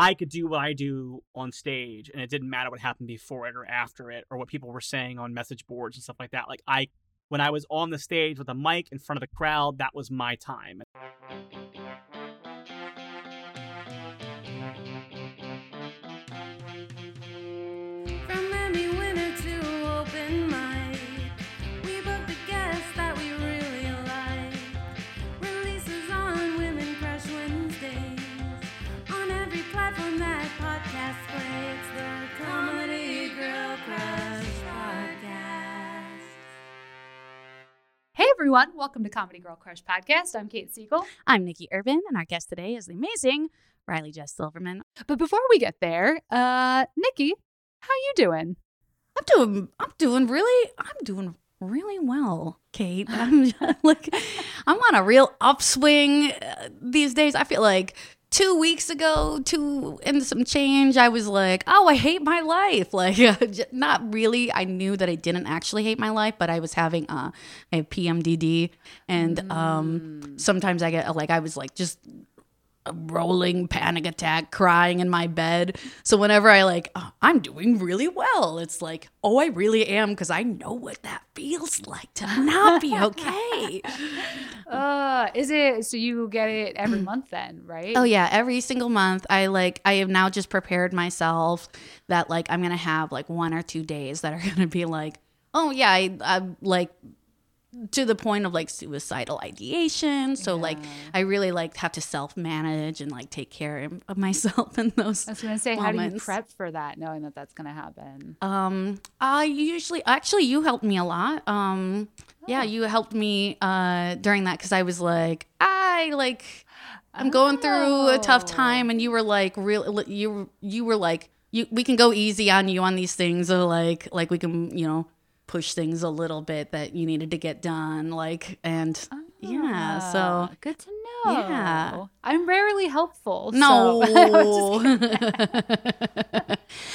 I could do what I do on stage, and it didn't matter what happened before it or after it, or what people were saying on message boards and stuff like that. Like, when I was on the stage with a mic in front of the crowd, that was my time. Everyone, welcome to Comedy Girl Crush Podcast. I'm Kate Siegel. I'm Nikki Urban, and our guest today is the amazing Riley Jess Silverman. But before we get there, Nikki, how you doing? I'm doing really well, Kate. I'm like, I'm on a real upswing these days. I feel like 2 weeks ago, two and some change, I was like, oh, I hate my life. Like, not really. I knew that I didn't actually hate my life, but I was having a PMDD. And sometimes I get like, I was like just a rolling panic attack, crying in my bed. So whenever I like, oh, I'm doing really well, it's like, oh, I really am, because I know what that feels like to not be okay. Is it, so you get it every month then, right? Oh yeah, every single month. I have now just prepared myself that like I'm gonna have like 1 or 2 days that are gonna be like, oh yeah, I'm like to the point of like suicidal ideation. So yeah. Like I really like have to self-manage and like take care of myself in those. I was gonna say, moments. How do you prep for that, knowing that that's gonna happen? I usually, actually, you helped me a lot. Yeah, you helped me during that, because I was like, I'm going through a tough time, and you were like, we can go easy on you on these things, or like we can, you know, push things a little bit that you needed to get done, like, and yeah, so good to know. Yeah, I'm rarely helpful. No, so.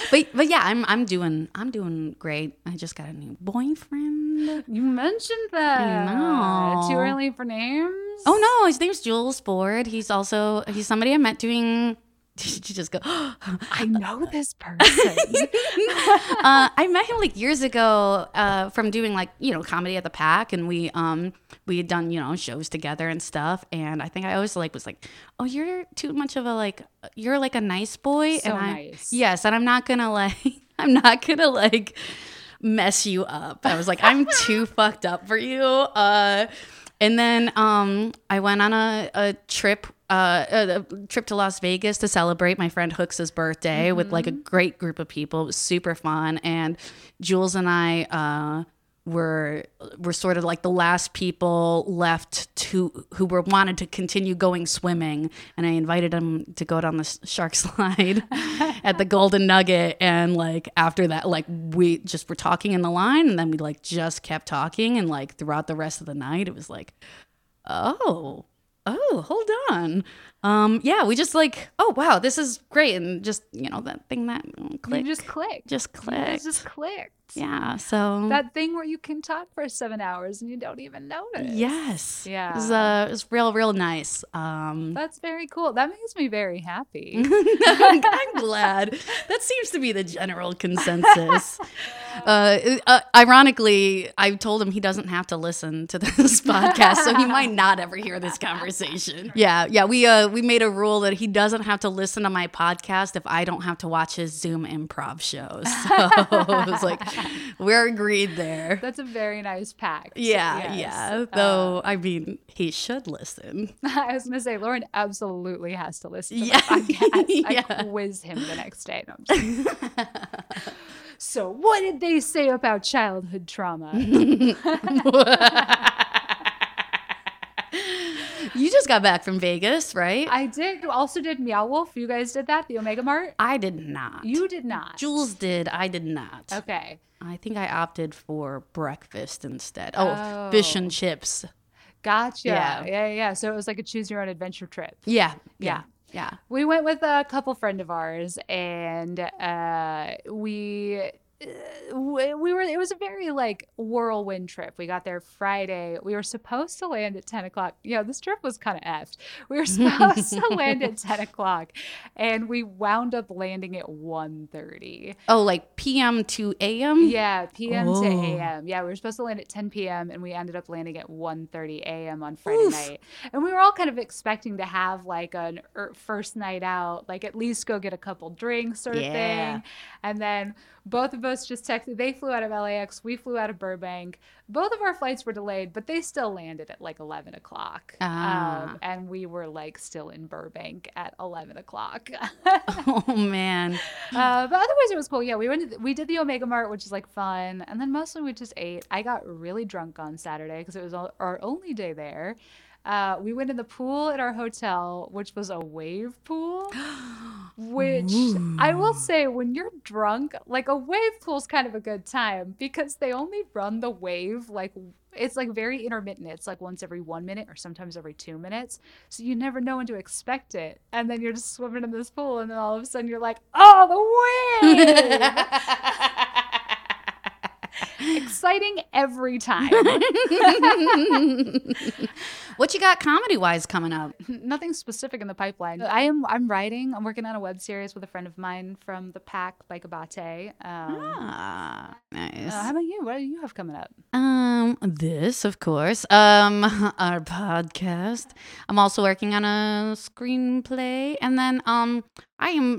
but yeah, I'm doing great. I just got a new boyfriend. You mentioned that. No, too early for names. Oh no, his name's Jules Ford. He's somebody I met doing. Did you just go, oh, I know this person. I met him like years ago from doing like, you know, comedy at the Pack. And we had done, you know, shows together and stuff. And I think I always like was like, oh, you're too much of a like, you're like a nice boy. So and nice. Yes. And I'm not going to mess you up. I was like, I'm too fucked up for you. And then I went on a trip. A trip to Las Vegas to celebrate my friend Hooks' birthday with like a great group of people. It was super fun, and Jules and I were sort of like the last people left who wanted to continue going swimming, and I invited him to go down the shark slide at the Golden Nugget. And like after that, like we just were talking in the line, and then we like just kept talking, and like throughout the rest of the night, it was like, oh, hold on. Yeah, we just like, oh, wow, this is great. And just, you know, that thing that clicked. You just clicked. Just clicked. Just clicked. Yeah, so. That thing where you can talk for 7 hours and you don't even notice. Yes. Yeah. It was real, real nice. That's very cool. That makes me very happy. I'm glad. That seems to be the general consensus. Ironically, I told him he doesn't have to listen to this podcast, so he might not ever hear this conversation. Yeah. We made a rule that he doesn't have to listen to my podcast if I don't have to watch his Zoom improv shows. So it was like, we're agreed there. That's a very nice pact. Yeah, yes. Yeah. Though, I mean, he should listen. I was going to say, Lauren absolutely has to listen to the podcast. Yeah. I quiz him the next day. No, I'm just... So what did they say about childhood trauma? You just got back from Vegas, right? I did. Also did Meow Wolf. You guys did that? The Omega Mart? I did not. You did not. Jules did. I did not. Okay. I think I opted for breakfast instead. Oh. Fish and chips. Gotcha. Yeah. So it was like a choose your own adventure trip. Yeah. We went with a couple friend of ours, and we it was a very like whirlwind trip. We got there Friday. We were supposed to land at 10 o'clock. You know, this trip was kind of effed. We were supposed to land at 10 o'clock and we wound up landing at 1:30. Oh, like p.m. to a.m.? Yeah, p.m. to a.m. Yeah, we were supposed to land at 10 p.m. and we ended up landing at 1:30 a.m. on Friday night. And we were all kind of expecting to have like an first night out, like at least go get a couple drinks sort of thing. And then both of us just texted. They flew out of LAX. We flew out of Burbank. Both of our flights were delayed, but they still landed at like 11 o'clock. And we were like still in Burbank at 11 o'clock. Oh, man. But otherwise, it was cool. Yeah, we did the Omega Mart, which is like fun. And then mostly we just ate. I got really drunk on Saturday because it was our only day there. We went in the pool at our hotel, which was a wave pool, which I will say when you're drunk, like a wave pool's kind of a good time because they only run the wave like it's like very intermittent. It's like once every 1 minute or sometimes every 2 minutes. So you never know when to expect it. And then you're just swimming in this pool and then all of a sudden you're like, oh, the wave! Exciting every time. What you got comedy wise coming up? Nothing specific in the pipeline. I'm writing. I'm working on a web series with a friend of mine from the pack, like Abate. Nice. How about you? What do you have coming up? This, of course. Our podcast. I'm also working on a screenplay, and then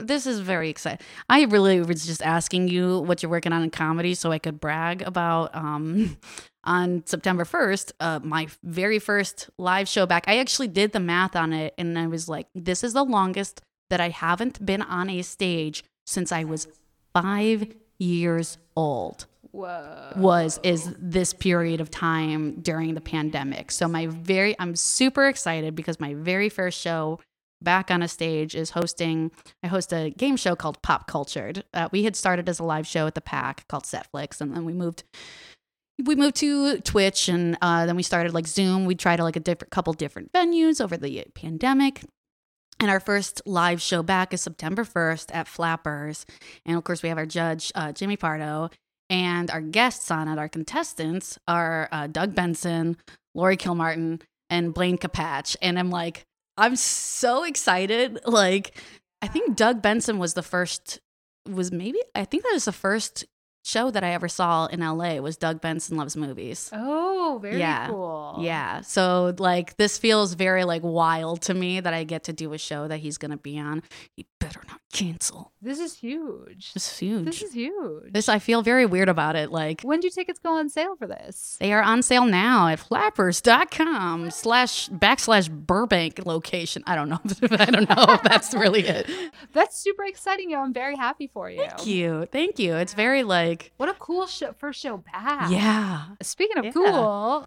this is very exciting. I really was just asking you what you're working on in comedy so I could brag about on September 1st, my very first live show back. I actually did the math on it and I was like, this is the longest that I haven't been on a stage since I was 5 years old. Whoa. Is this period of time during the pandemic. So I'm super excited because my very first show back on a stage is I host a game show called Pop Cultured. We had started as a live show at the Pack called Setflix, and then we moved to Twitch, and then we started like Zoom. We tried like a couple different venues over the pandemic. And our first live show back is September 1st at Flappers. And of course we have our judge, Jimmy Pardo, and our guests on it, our contestants are Doug Benson, Lori Kilmartin, and Blaine Kapatch. And I'm so excited. Like, I think Doug Benson was the first show that I ever saw in LA was Doug Benson Loves Movies. Oh, very cool. Yeah. So this feels very wild to me that I get to do a show that he's going to be on. He better not cancel. This is huge. I feel very weird about it. When do tickets go on sale for this? They are on sale now at flappers.com/Burbank location. I don't know if that's really it. That's super exciting, yo. I'm very happy for you. Thank you. It's very what a cool first show back. Yeah. Speaking of cool.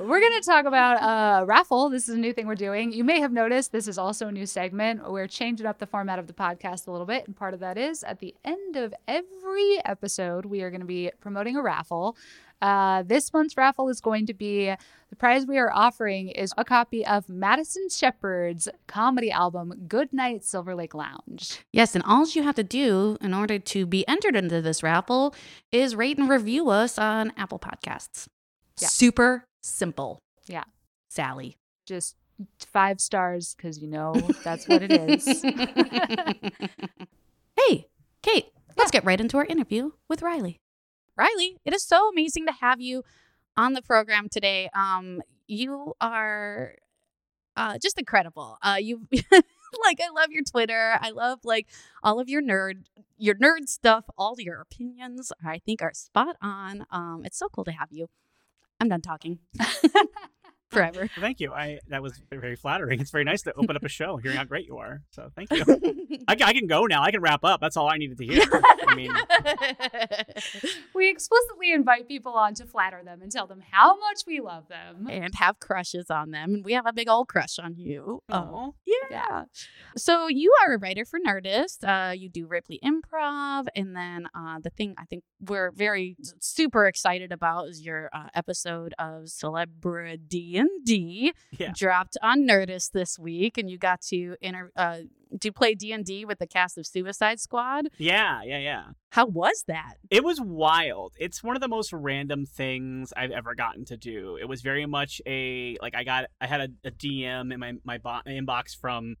We're going to talk about a raffle. This is a new thing we're doing. You may have noticed this is also a new segment. We're changing up the format of the podcast a little bit. And part of that is at the end of every episode, we are going to be promoting a raffle. This month's raffle is going to be the prize we are offering is a copy of Madison Shepherd's comedy album, Good Night Silver Lake Lounge. Yes, and all you have to do in order to be entered into this raffle is rate and review us on Apple Podcasts. Yeah. Super simple. Yeah. Sally. Just 5 stars because that's what it is. Hey, Kate, let's get right into our interview with Riley. Riley, it is so amazing to have you on the program today. You are just incredible. You I love your Twitter. I love all of your nerd stuff. All your opinions, I think, are spot on. It's so cool to have you. I'm done talking. Forever. Thank you. That was very flattering. It's very nice to open up a show hearing how great you are. So thank you. I can go now. I can wrap up. That's all I needed to hear. We explicitly invite people on to flatter them and tell them how much we love them. And have crushes on them. And we have a big old crush on you. Oh, yeah. So you are a writer for Nerdist. You do Ripley Improv. And then the thing I think we're super excited about is your episode of Celebrity D&D dropped on Nerdist this week, and you got to play D&D with the cast of Suicide Squad. Yeah. How was that? It was wild. It's one of the most random things I've ever gotten to do. It was very much I had a DM in my inbox from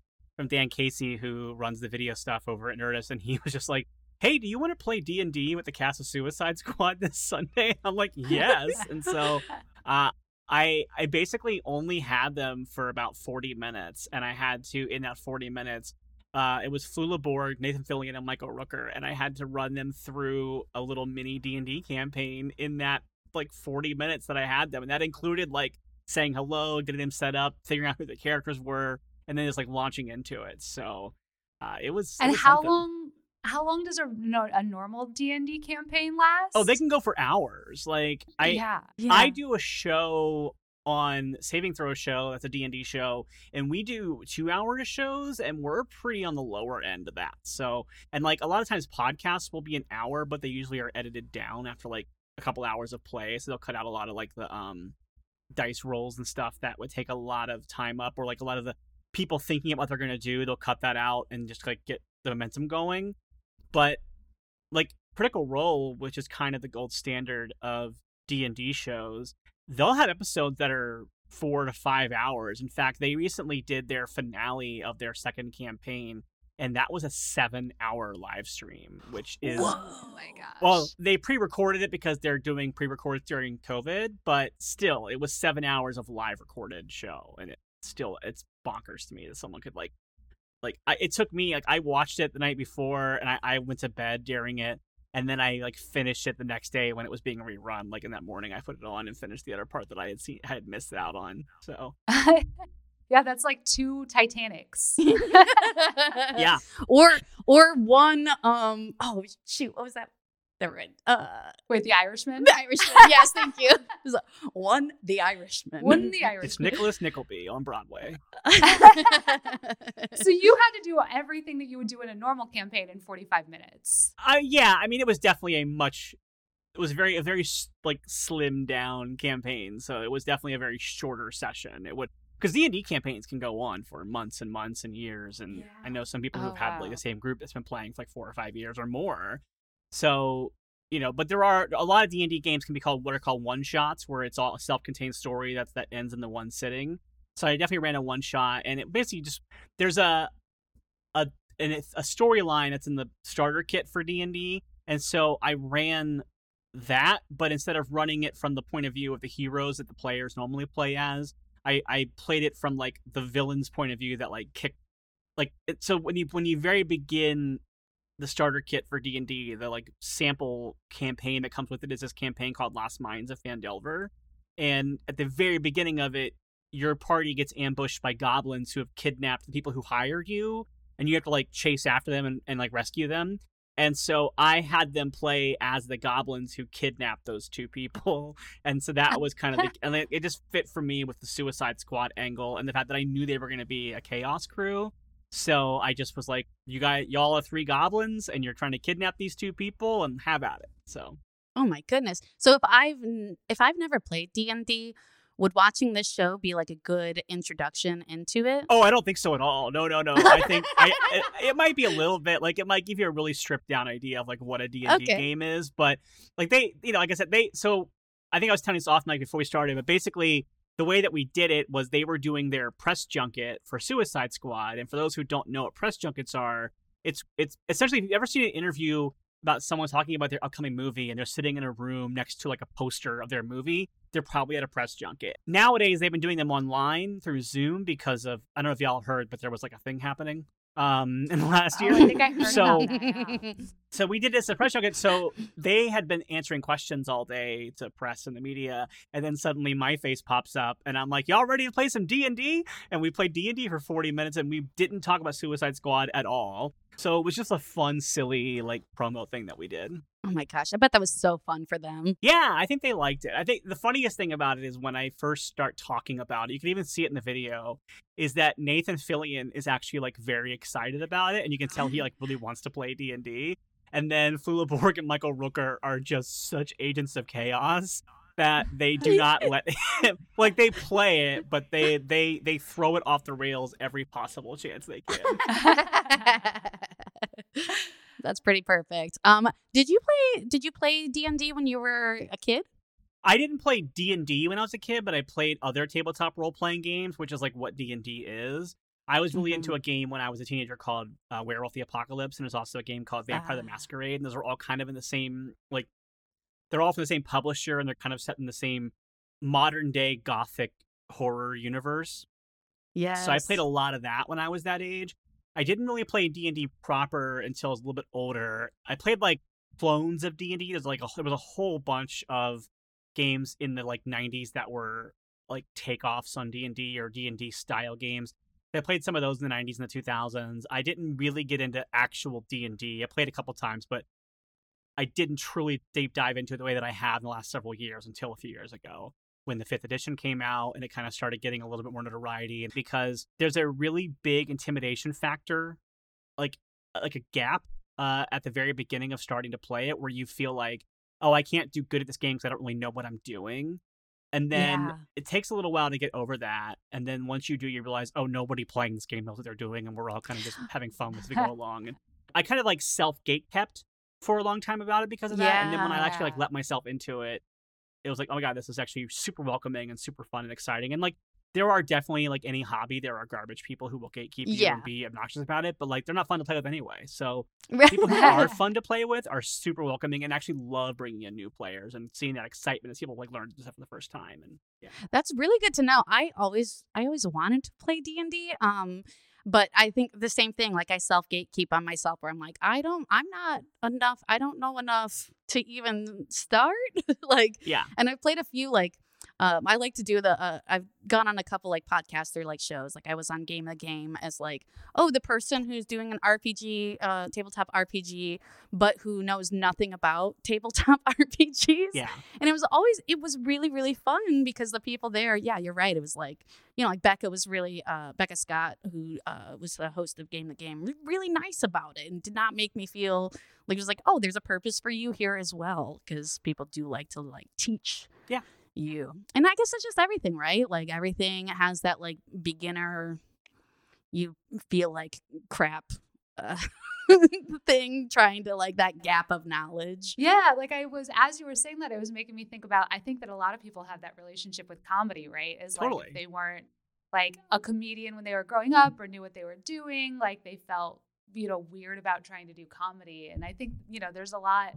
Dan Casey, who runs the video stuff over at Nerdist, and he was just like, hey, do you want to play D&D with the cast of Suicide Squad this Sunday? I'm like, yes. And so I basically only had them for about 40 minutes. And I had to, in that 40 minutes, it was Flula Borg, Nathan Fillion, and Michael Rooker. And I had to run them through a little mini D&D campaign in that, 40 minutes that I had them. And that included, saying hello, getting them set up, figuring out who the characters were, and then just, launching into it. So it was something. And how long does a normal D&D campaign last? Oh, they can go for hours. I do a show on Saving Throw show. That's a D&D show. And we do 2-hour shows, and we're pretty on the lower end of that. So, and a lot of times podcasts will be an hour, but they usually are edited down after a couple hours of play. So they'll cut out a lot of the dice rolls and stuff that would take a lot of time up, or a lot of the people thinking about what they're going to do. They'll cut that out and just get the momentum going. But Critical Role, which is kind of the gold standard of D&D shows, they'll have episodes that are 4 to 5 hours. In fact, they recently did their finale of their second campaign, and that was a 7-hour live stream, which is... Oh my gosh. Well, they pre-recorded it because they're doing pre-recorded during COVID, but still, it was 7 hours of live recorded show. And it's bonkers to me that someone could it took me, I watched it the night before, and I went to bed during it, and then I finished it the next day when it was being rerun. In that morning, I put it on and finished the other part that I had seen, I had missed out on. So, yeah, that's 2 Titanics. Yeah, or one. Oh shoot, what was that? With The Irishman? The Irishman. Yes, thank you. The Irishman. The Irishman. It's Nicholas Nickleby on Broadway. So you had to do everything that you would do in a normal campaign in 45 minutes. Yeah, I mean, it was definitely a very slimmed down campaign. So it was definitely a very shorter session. It would, because D&D campaigns can go on for months and months and years. And yeah. I know some people who've had the same group that's been playing for 4 or 5 years or more. So, but there are a lot of D&D games can be called what are called one shots, where it's all a self-contained story that ends in the one sitting. So I definitely ran a one shot, and it basically just, there's a storyline that's in the starter kit for D&D. And so I ran that, but instead of running it from the point of view of the heroes that the players normally play as, I played it from the villain's point of view that so when you very begin the starter kit for D&D, the sample campaign that comes with it is this campaign called Lost Mines of Phandelver. And at the very beginning of it, your party gets ambushed by goblins who have kidnapped the people who hired you, and you have to chase after them and rescue them. And so I had them play as the goblins who kidnapped those two people. And so that was kind of and it just fit for me with the Suicide Squad angle and the fact that I knew they were going to be a chaos crew. So I just was like, y'all are 3 goblins, and you're trying to kidnap these 2 people, and have at it. So, oh my goodness! So if I've never played D&D, would watching this show be a good introduction into it? Oh, I don't think so at all. No. I think it might be a little bit it might give you a really stripped down idea of what a D&D game is, but So I think I was telling this off before we started, but basically, the way that we did it was they were doing their press junket for Suicide Squad. And for those who don't know what press junkets are, it's essentially, if you've ever seen an interview about someone talking about their upcoming movie and they're sitting in a room next to a poster of their movie, they're probably at a press junket. Nowadays, they've been doing them online through Zoom because of, I don't know if y'all heard, but there was a thing happening in the last year. I think I heard about that, yeah. So we did this at press junket. So they had been answering questions all day to press and the media, and then suddenly my face pops up, and I'm like, "Y'all ready to play some D&D?" And we played D&D for 40 minutes, and we didn't talk about Suicide Squad at all. So it was just a fun, silly promo thing that we did. Oh my gosh, I bet that was so fun for them. Yeah, I think they liked it. I think the funniest thing about it is when I first start talking about it, you can even see it in the video, is that Nathan Fillion is actually very excited about it, and you can tell he really wants to play D&D. And then Flula Borg and Michael Rooker are just such agents of chaos that they do not let like they play it, but they throw it off the rails every possible chance they can. That's pretty perfect. Did you play D&D when you were a kid? I didn't play D&D when I was a kid, but I played other tabletop role-playing games, which is like what D&D is. I was really into a game when I was a teenager called Werewolf the Apocalypse, and there's also a game called Vampire the Masquerade, and those are all kind of in the same, like, they're all from the same publisher, and they're kind of set in the same modern-day gothic horror universe. Yeah. So I played a lot of that when I was that age. I didn't really play D&D proper until I was a little bit older. I played, like, clones of D&D. There was a whole bunch of games in the, like, 90s that were, like, takeoffs on D&D or D&D-style games. I played some of those in the 90s and the 2000s. I didn't really get into actual D&D. I played a couple times, but I didn't truly deep dive into it the way that I have in the last several years until a few years ago when the 5th edition came out and it kind of started getting a little bit more notoriety, because there's a really big intimidation factor, like a gap at the very beginning of starting to play it, where you feel like, oh, I can't do good at this game because I don't really know what I'm doing. And then it takes a little while to get over that. And then once you do, you realize, oh, nobody playing this game knows what they're doing. And we're all kind of just having fun as we go along. And I kind of like self-gatekept for a long time about it because of that. And then when I actually like let myself into it, it was like, oh my God, this is actually super welcoming and super fun and exciting. And like, there are definitely like any hobby, there are garbage people who will gatekeep you and be obnoxious about it. But like, they're not fun to play with anyway. So people who are fun to play with are super welcoming and actually love bringing in new players and seeing that excitement as people like learn stuff for the first time. And that's really good to know. I always wanted to play D&D. But I think the same thing, like I self-gatekeep on myself where I'm like, I don't know enough to even start. And I've played a few I like to do I've gone on a couple like podcasts or like shows. Like I was on Game of Game as like, oh, the person who's doing an RPG, tabletop RPG, but who knows nothing about tabletop RPGs. Yeah. And it was really, really fun because the people there, you're right. It was like, you know, like Becca was really, Becca Scott, who was the host of Game of Game, really nice about it and did not make me feel like it was like, oh, there's a purpose for you here as well. Because people do like to like teach. Yeah. You. And I guess it's just everything, right? Like everything has that like beginner, you feel like crap thing, trying to like that gap of knowledge. Yeah, like as you were saying that, it was making me think about, I think that a lot of people have that relationship with comedy, right? Is like if they weren't like a comedian when they were growing up or knew what they were doing, like they felt, you know, weird about trying to do comedy. And I think, you know, there's a lot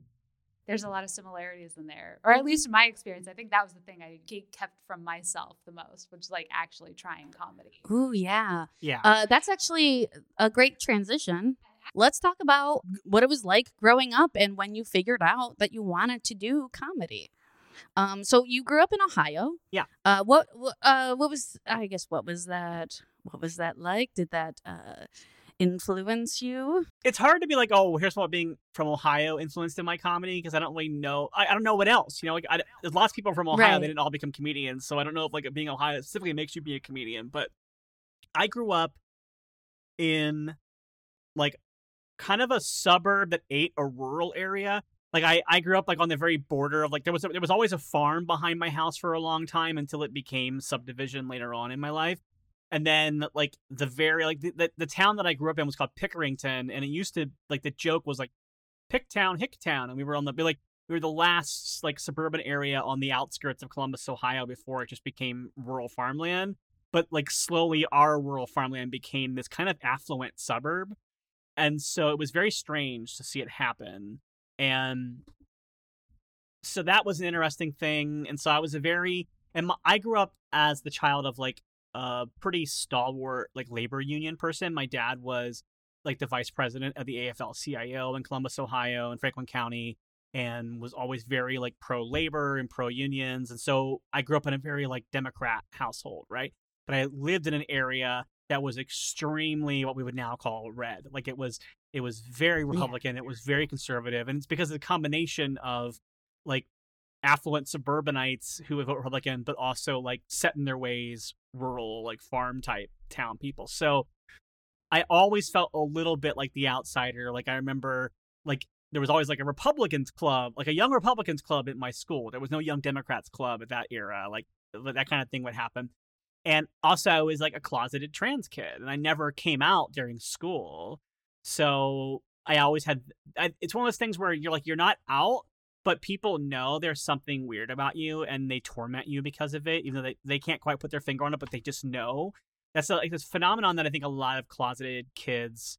of similarities in there, or at least in my experience, I think that was the thing I kept from myself the most, which is like actually trying comedy. Ooh, yeah. Yeah. That's actually a great transition. Let's talk about what it was like growing up and when you figured out that you wanted to do comedy. So you grew up in Ohio. Yeah. What was that like? Did that, influence you? It's hard to be like, oh, here's what being from Ohio influenced in my comedy, because I don't really know. I don't know what else, you know, like there's lots of people from Ohio. Right. They didn't all become comedians. So I don't know if like being Ohio specifically makes you be a comedian, but I grew up in like kind of a suburb that ate a rural area. Like I grew up like on the very border of like, there was always a farm behind my house for a long time until it became subdivision later on in my life. And then, like, the very, like, the town that I grew up in was called Pickerington, and it used to, like, the joke was, like, Picktown, Hicktown, and we were the last, like, suburban area on the outskirts of Columbus, Ohio, before it just became rural farmland. But, like, slowly our rural farmland became this kind of affluent suburb, and so it was very strange to see it happen. And so that was an interesting thing, and so I was I grew up as the child of, like, a pretty stalwart like labor union person. My dad was like the vice president of the AFL-CIO in Columbus, Ohio, and Franklin County, and was always very like pro-labor and pro-unions. And so I grew up in a very like Democrat household, right? But I lived in an area that was extremely what we would now call red. Like it was very Republican. Yeah. It was very conservative. And it's because of the combination of like affluent suburbanites who would vote Republican, but also like set in their ways rural, like farm type town people. So I always felt a little bit like the outsider. Like I remember like there was always like a Republicans club, like a young Republicans club at my school. There was no young Democrats club at that era. Like that kind of thing would happen. And also I was like a closeted trans kid and I never came out during school. So I always had, it's one of those things where you're like, you're not out, but people know there's something weird about you and they torment you because of it, even though they can't quite put their finger on it, but they just know. That's like this phenomenon that I think a lot of closeted kids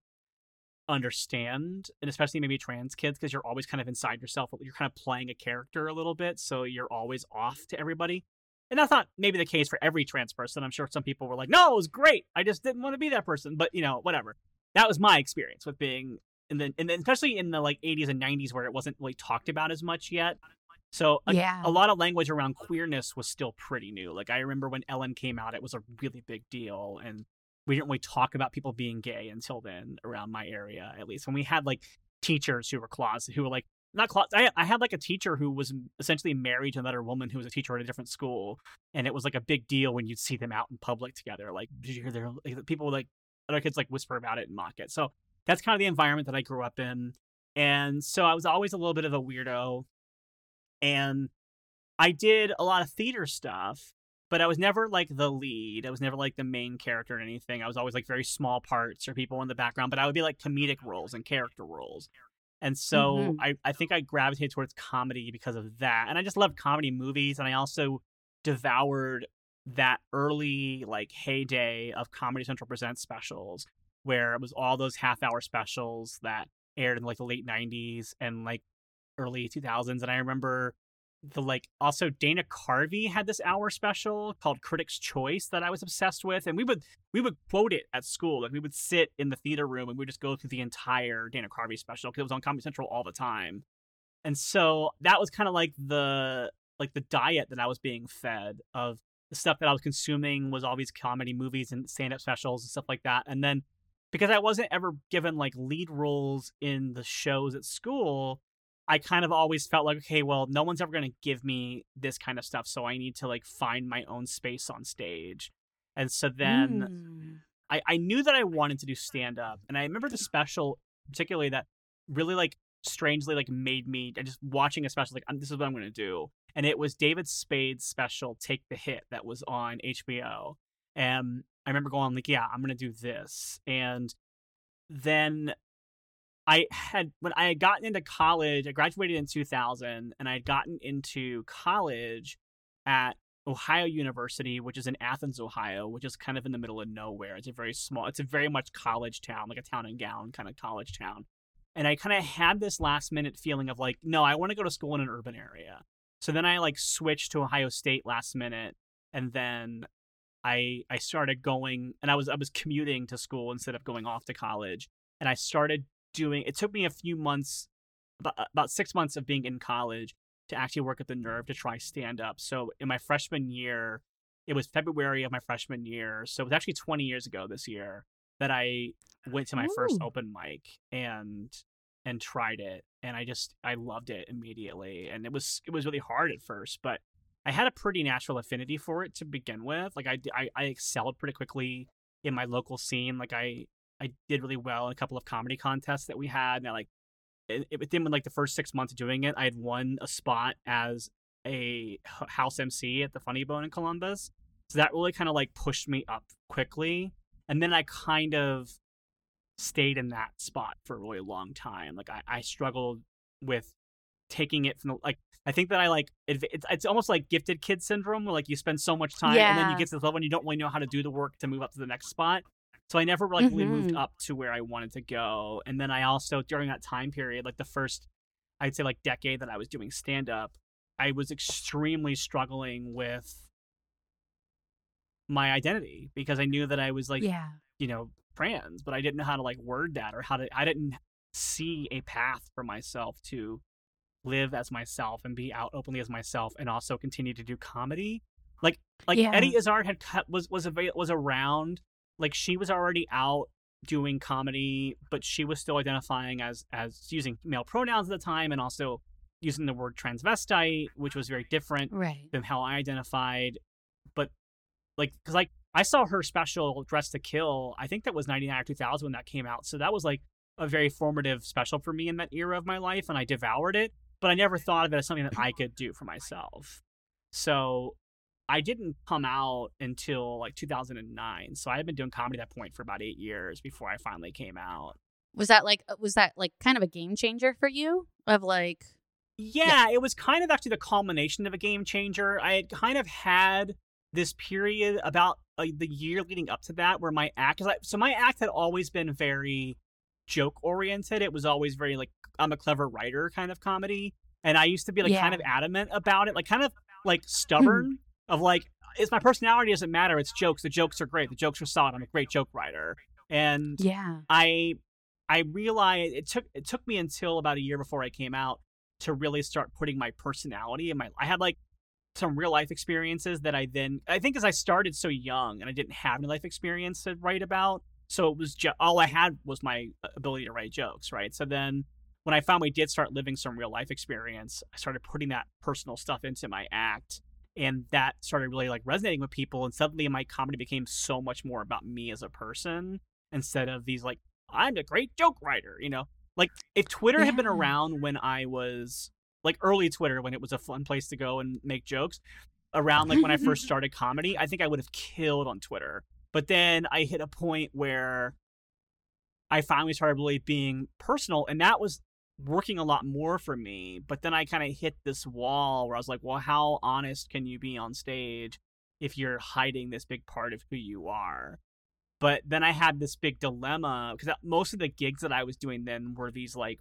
understand, and especially maybe trans kids, because you're always kind of inside yourself. You're kind of playing a character a little bit, so you're always off to everybody. And that's not maybe the case for every trans person. I'm sure some people were like, no, it was great. I just didn't want to be that person. But, you know, whatever. That was my experience with being and then especially in the like 80s and 90s where it wasn't really talked about as much yet. So a lot of language around queerness was still pretty new. Like I remember when Ellen came out, it was a really big deal. And we didn't really talk about people being gay until then around my area, at least. When we had like teachers who were closeted, who were like, not closeted. I had like a teacher who was essentially married to another woman who was a teacher at a different school. And it was like a big deal when you'd see them out in public together. Like, did you hear their, like, people like, other kids like whisper about it and mock it. So that's kind of the environment that I grew up in. And so I was always a little bit of a weirdo. And I did a lot of theater stuff. But I was never like the lead. I was never like the main character or anything. I was always like very small parts or people in the background, but I would be like comedic roles and character roles. And so I think I gravitated towards comedy because of that. And I just loved comedy movies. And I also devoured that early like heyday of Comedy Central Presents specials, where it was all those half hour specials that aired in like the late 90s and like early 2000s. And I remember also Dana Carvey had this hour special called Critics' Choice that I was obsessed with, and we would quote it at school. Like we would sit in the theater room and we would just go through the entire Dana Carvey special because it was on Comedy Central all the time. And so that was kind of like the diet that I was being fed of the stuff that I was consuming was all these comedy movies and stand-up specials and stuff like that. And then because I wasn't ever given like lead roles in the shows at school, I kind of always felt like, okay, well, no one's ever going to give me this kind of stuff, so I need to like find my own space on stage. And so then I knew that I wanted to do stand-up. And I remember the special particularly that really like strangely like made me just watching a special like, this is what I'm going to do. And it was David Spade's special, Take the Hit, that was on HBO. And I remember going like, yeah, I'm going to do this. And then when I had gotten into college, I graduated in 2000, and I had gotten into college at Ohio University, which is in Athens, Ohio, which is kind of in the middle of nowhere. It's a very much college town, like a town and gown kind of college town. And I kind of had this last minute feeling of like, no, I want to go to school in an urban area. So then I like switched to Ohio State last minute, and then I started going, and I was commuting to school instead of going off to college, and I started it took me a few months, about 6 months of being in college, to actually work up the nerve to try stand up. So in my freshman year, it was February of my freshman year, so it was actually 20 years ago this year that I went to my first open mic and tried it, and I loved it immediately. And it was really hard at first, but I had a pretty natural affinity for it to begin with. Like I excelled pretty quickly in my local scene. Like I did really well in a couple of comedy contests that we had. And within like the first 6 months of doing it, I had won a spot as a house MC at the Funny Bone in Columbus. So that really kind of like pushed me up quickly. And then I kind of stayed in that spot for a really long time. Like I struggled with taking it from I think that I like, it's almost like gifted kid syndrome where like you spend so much time and then you get to this level and you don't really know how to do the work to move up to the next spot. So I never like really moved up to where I wanted to go. And then I also, during that time period, like the first, I'd say like decade that I was doing stand-up, I was extremely struggling with my identity because I knew that I was like, you know, trans, but I didn't know how to like word that I didn't see a path for myself to live as myself and be out openly as myself and also continue to do comedy. Eddie Izzard was around. Like she was already out doing comedy, but she was still identifying as using male pronouns at the time and also using the word transvestite, which was very different than how I identified. But like, because like I saw her special Dress to Kill, I think that was 99 or 2000 when that came out. So that was like a very formative special for me in that era of my life, and I devoured it, but I never thought of it as something that I could do for myself. So I didn't come out until like 2009. So I had been doing comedy at that point for about 8 years before I finally came out. Was that kind of a game changer for you? It was kind of actually the culmination of a game changer. I had kind of had this period about the year leading up to that where my act, so my act had always been very joke oriented. It was always very like, I'm a clever writer kind of comedy. And I used to be like kind of adamant about it, like kind of like stubborn of like, it's my personality, doesn't matter. It's jokes. The jokes are great. The jokes are solid. I'm a great joke writer. And I realized it took me until about a year before I came out to really start putting my personality in my, I had like some real life experiences that I then, I think as I started so young and I didn't have any life experience to write about. So it was just, all I had was my ability to write jokes. Right. So then when I finally did start living some real life experience, I started putting that personal stuff into my act. And that started really like resonating with people. And suddenly my comedy became so much more about me as a person instead of these like, I'm a great joke writer, you know, like if Twitter had been around when I was like early Twitter, when it was a fun place to go and make jokes around, like when I first started comedy, I think I would have killed on Twitter. But then I hit a point where I finally started really being personal, and that was working a lot more for me. But then I kind of hit this wall where I was like, well, how honest can you be on stage if you're hiding this big part of who you are? But then I had this big dilemma because most of the gigs that I was doing then were these like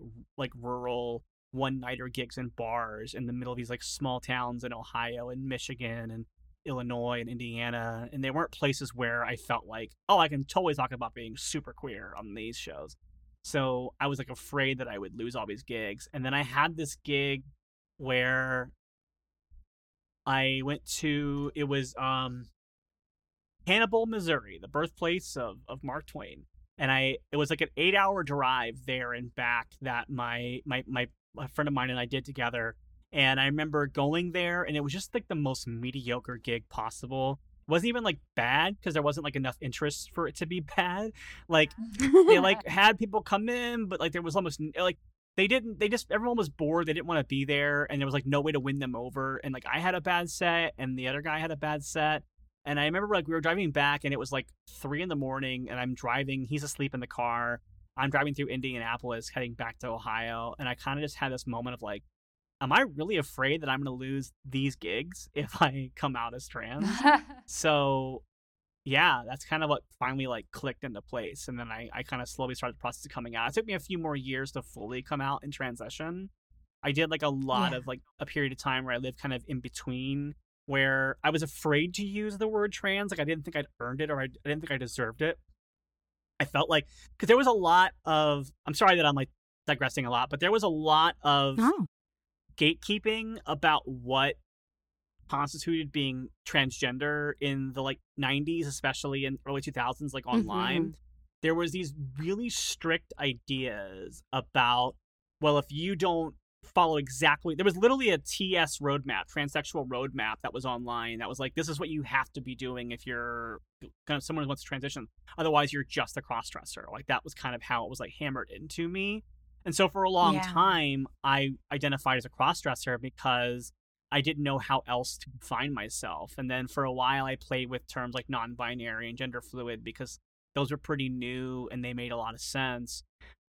rural one-nighter gigs in bars in the middle of these like small towns in Ohio and Michigan and Illinois and Indiana. And they weren't places where I felt like, oh, I can totally talk about being super queer on these shows. So I was like afraid that I would lose all these gigs. And then I had this gig where I went to, it was Hannibal, Missouri, the birthplace of Mark Twain. And it was like an 8-hour drive there and back that my friend of mine and I did together. And I remember going there, and it was just like the most mediocre gig possible. It wasn't even like bad because there wasn't like enough interest for it to be bad. Like they like had people come in, but like there was almost like everyone was bored. They didn't want to be there, and there was like no way to win them over. And like I had a bad set and the other guy had a bad set. And I remember like we were driving back and it was like 3 a.m. and I'm driving. He's asleep in the car. I'm driving through Indianapolis heading back to Ohio. And I kind of just had this moment of like, am I really afraid that I'm going to lose these gigs if I come out as trans? So yeah, that's kind of what finally like clicked into place. And then I kind of slowly started the process of coming out. It took me a few more years to fully come out and transition. I did like a lot of like a period of time where I lived kind of in between, where I was afraid to use the word trans. Like I didn't think I'd earned it, or I didn't think I deserved it. I felt like, because there was a lot of, I'm sorry that I'm like digressing a lot, but there was a lot of gatekeeping about what constituted being transgender in the like 90s, especially in early 2000s, like online. There was these really strict ideas about, well, if you don't follow exactly, there was literally a TS roadmap, transsexual roadmap, that was online that was like, this is what you have to be doing if you're kind of someone who wants to transition, otherwise you're just a crossdresser. Like that was kind of how it was like hammered into me. And so for a long time I identified as a crossdresser because I didn't know how else to define myself. And then for a while I played with terms like non-binary and gender fluid because those were pretty new and they made a lot of sense.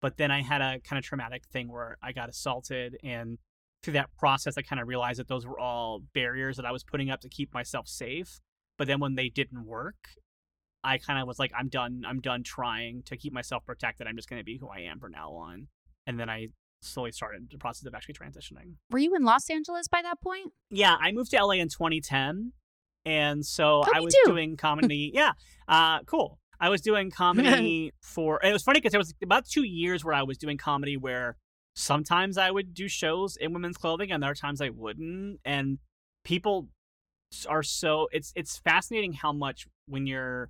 But then I had a kind of traumatic thing where I got assaulted. And through that process, I kind of realized that those were all barriers that I was putting up to keep myself safe. But then when they didn't work, I kind of was like, I'm done trying to keep myself protected. I'm just going to be who I am from now on. And then I slowly started the process of actually transitioning. Were you in Los Angeles by that point? Yeah, I moved to LA in 2010. And so I was doing comedy. I was doing comedy and it was funny because there was about 2 years where I was doing comedy where sometimes I would do shows in women's clothing and there are times I wouldn't. And people are so, it's fascinating how much when you're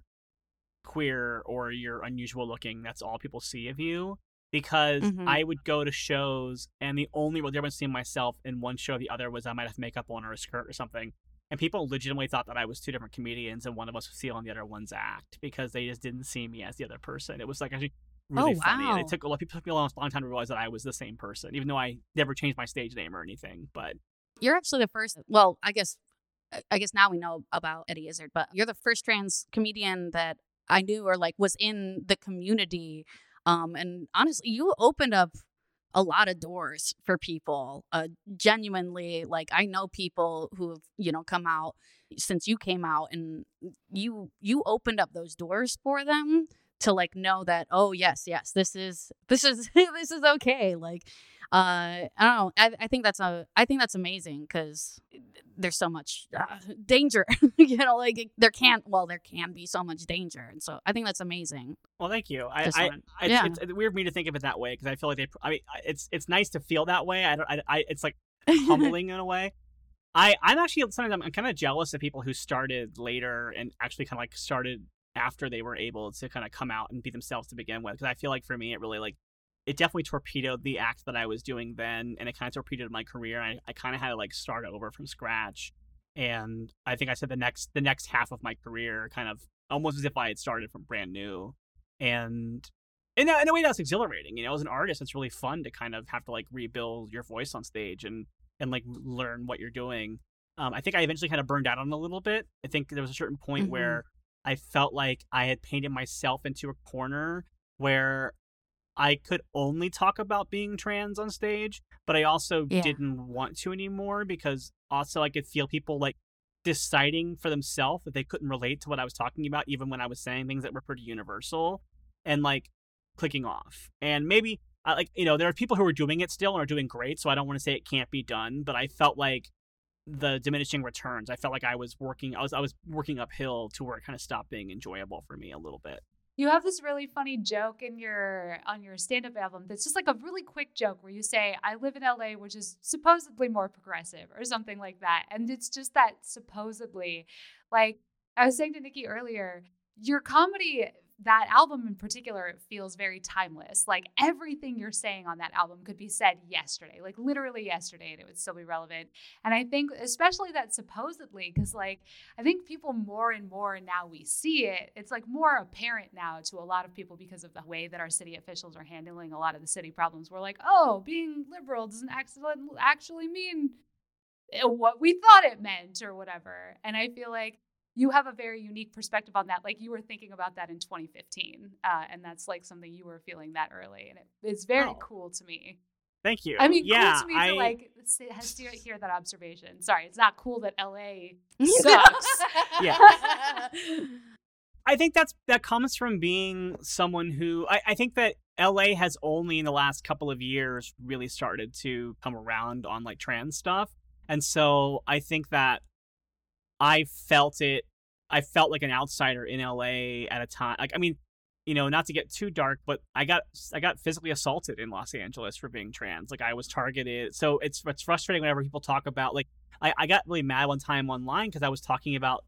queer or you're unusual looking, that's all people see of you. Because I would go to shows and the only real difference between myself in one show or the other was I might have makeup on or a skirt or something. And people legitimately thought that I was two different comedians and one of us was stealing the other one's act because they just didn't see me as the other person. It was like, actually, really funny. And it took a lot of people, took me a long time to realize that I was the same person, even though I never changed my stage name or anything. But you're actually the first. Well, I guess now we know about Eddie Izzard, but you're the first trans comedian that I knew or like was in the community. And honestly, you opened up a lot of doors for people. Genuinely, like I know people who have, you know, come out since you came out, and you opened up those doors for them to like know that, oh yes, this is this is okay. Like I don't know. I think that's amazing because there's so much danger. You know, like there can be so much danger, and so I think that's amazing. Well, thank you. It's weird for me to think of it that way because I feel like it's nice to feel that way. It's like humbling in a way. I'm actually sometimes I'm kind of jealous of people who started later and actually kind of like started after they were able to kind of come out and be themselves to begin with, because I feel like for me it really like. It definitely torpedoed the act that I was doing then, and it kind of torpedoed my career. I kind of had to like start over from scratch, and I think I said the next half of my career kind of almost as if I had started from brand new, and in a way that's exhilarating. You know, as an artist, it's really fun to kind of have to like rebuild your voice on stage and like learn what you're doing. I think I eventually kind of burned out on it a little bit. I think there was a certain point mm-hmm. where I felt like I had painted myself into a corner where I could only talk about being trans on stage, but I also didn't want to anymore, because also I could feel people like deciding for themselves that they couldn't relate to what I was talking about, even when I was saying things that were pretty universal, and like clicking off. And maybe like, you know, there are people who are doing it still and are doing great. So I don't want to say it can't be done, but I felt like the diminishing returns. I felt like I was working uphill to where it kind of stopped being enjoyable for me a little bit. You have this really funny joke on your stand-up album that's just like a really quick joke where you say, I live in LA, which is supposedly more progressive or something like that. And it's just that supposedly, like I was saying to Nikki earlier, your comedy, that album in particular, it feels very timeless. Like everything you're saying on that album could be said yesterday, like literally yesterday, and it would still be relevant. And I think especially that supposedly, because like I think people more and more now we see it, it's like more apparent now to a lot of people because of the way that our city officials are handling a lot of the city problems. We're like, oh, being liberal doesn't actually mean what we thought it meant or whatever. And I feel like you have a very unique perspective on that. Like you were thinking about that in 2015, and that's like something you were feeling that early, and it's very cool to me. Thank you. I mean, cool to me to like hear that observation. Sorry, it's not cool that LA sucks. Yeah, I think that comes from being someone who I think that LA has only in the last couple of years really started to come around on like trans stuff, and so I think that. I felt like an outsider in LA at a time. Like, I mean, you know, not to get too dark, but I got physically assaulted in Los Angeles for being trans. Like I was targeted. So it's frustrating whenever people talk about like, I got really mad one time online cause I was talking about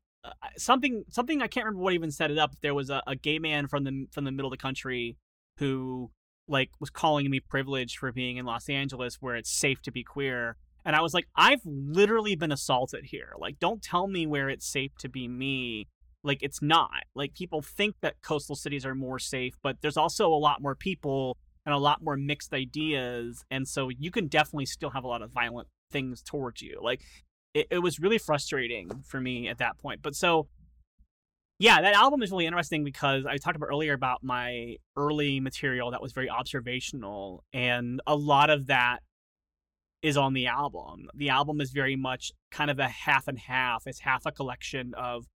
something. I can't remember what even set it up. There was a gay man from the middle of the country who like was calling me privileged for being in Los Angeles where it's safe to be queer. And I was like, I've literally been assaulted here. Like, don't tell me where it's safe to be me. Like, it's not. Like, people think that coastal cities are more safe, but there's also a lot more people and a lot more mixed ideas. And so you can definitely still have a lot of violent things towards you. Like, it was really frustrating for me at that point. But so, yeah, that album is really interesting because I talked about earlier about my early material that was very observational. And a lot of that is on the album. The album is very much kind of a half and half. It's half a collection of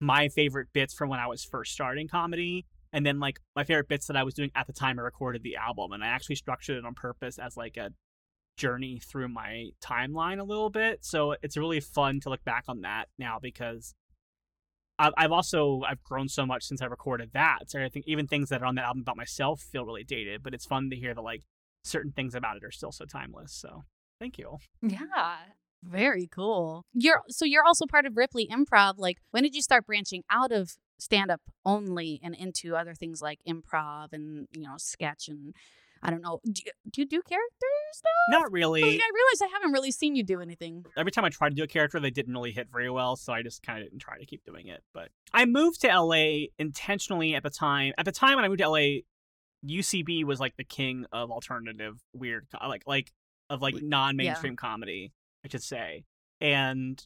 my favorite bits from when I was first starting comedy, and then like my favorite bits that I was doing at the time I recorded the album. And I actually structured it on purpose as like a journey through my timeline a little bit. So it's really fun to look back on that now because I've grown so much since I recorded that. So I think even things that are on that album about myself feel really dated, but it's fun to hear that like certain things about it are still so timeless. So thank you. Yeah. Very cool. So you're also part of Ripley Improv. Like, when did you start branching out of stand-up only and into other things like improv and, you know, sketch and, I don't know, do you do character stuff? Not really. Like, I realize I haven't really seen you do anything. Every time I tried to do a character, they didn't really hit very well, so I just kind of didn't try to keep doing it. But I moved to LA intentionally at the time. At the time when I moved to LA, UCB was like the king of alternative weird, like non-mainstream comedy, I should say. And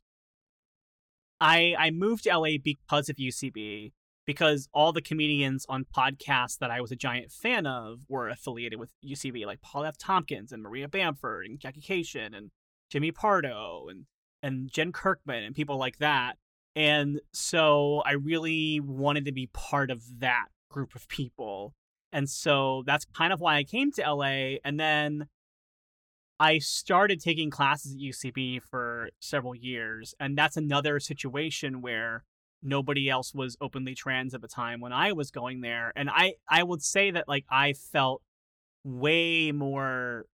I moved to LA because of UCB, because all the comedians on podcasts that I was a giant fan of were affiliated with UCB, like Paul F. Tompkins and Maria Bamford and Jackie Cation and Jimmy Pardo and Jen Kirkman and people like that. And so I really wanted to be part of that group of people. And so that's kind of why I came to LA. And then I started taking classes at UCB for several years. And that's another situation where nobody else was openly trans at the time when I was going there. And I would say that like I felt way more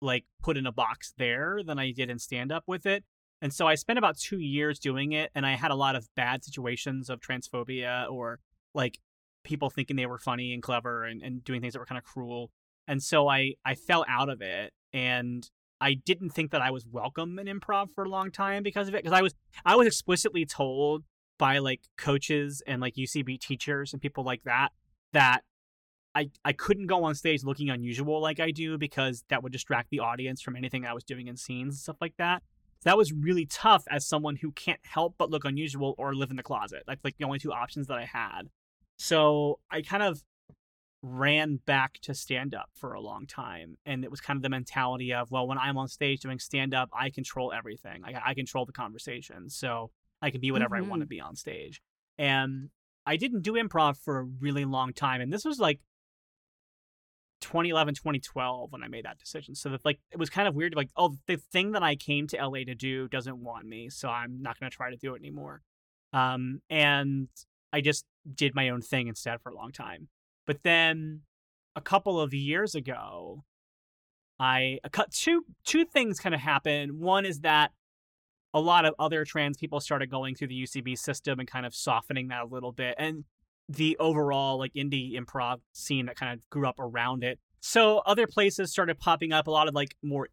like put in a box there than I did in stand up with it. And so I spent about 2 years doing it, and I had a lot of bad situations of transphobia or like people thinking they were funny and clever and doing things that were kind of cruel. And so I fell out of it, and I didn't think that I was welcome in improv for a long time because of it. Because I was explicitly told by like coaches and like UCB teachers and people like that that I couldn't go on stage looking unusual like I do because that would distract the audience from anything I was doing in scenes and stuff like that. That was really tough as someone who can't help but look unusual or live in the closet. That's like the only two options that I had. So I kind of ran back to stand-up for a long time. And it was kind of the mentality of, well, when I'm on stage doing stand-up, I control everything. I control the conversation. So I can be whatever I want to be on stage. And I didn't do improv for a really long time. And this was like 2011, 2012 when I made that decision. So that like it was kind of weird, like, oh, the thing that I came to LA to do doesn't want me, so I'm not going to try to do it anymore. And I just did my own thing instead for a long time. But then a couple of years ago, two things kind of happened. One is that a lot of other trans people started going through the UCB system and kind of softening that a little bit. And the overall like indie improv scene that kind of grew up around it. So other places started popping up, a lot of like more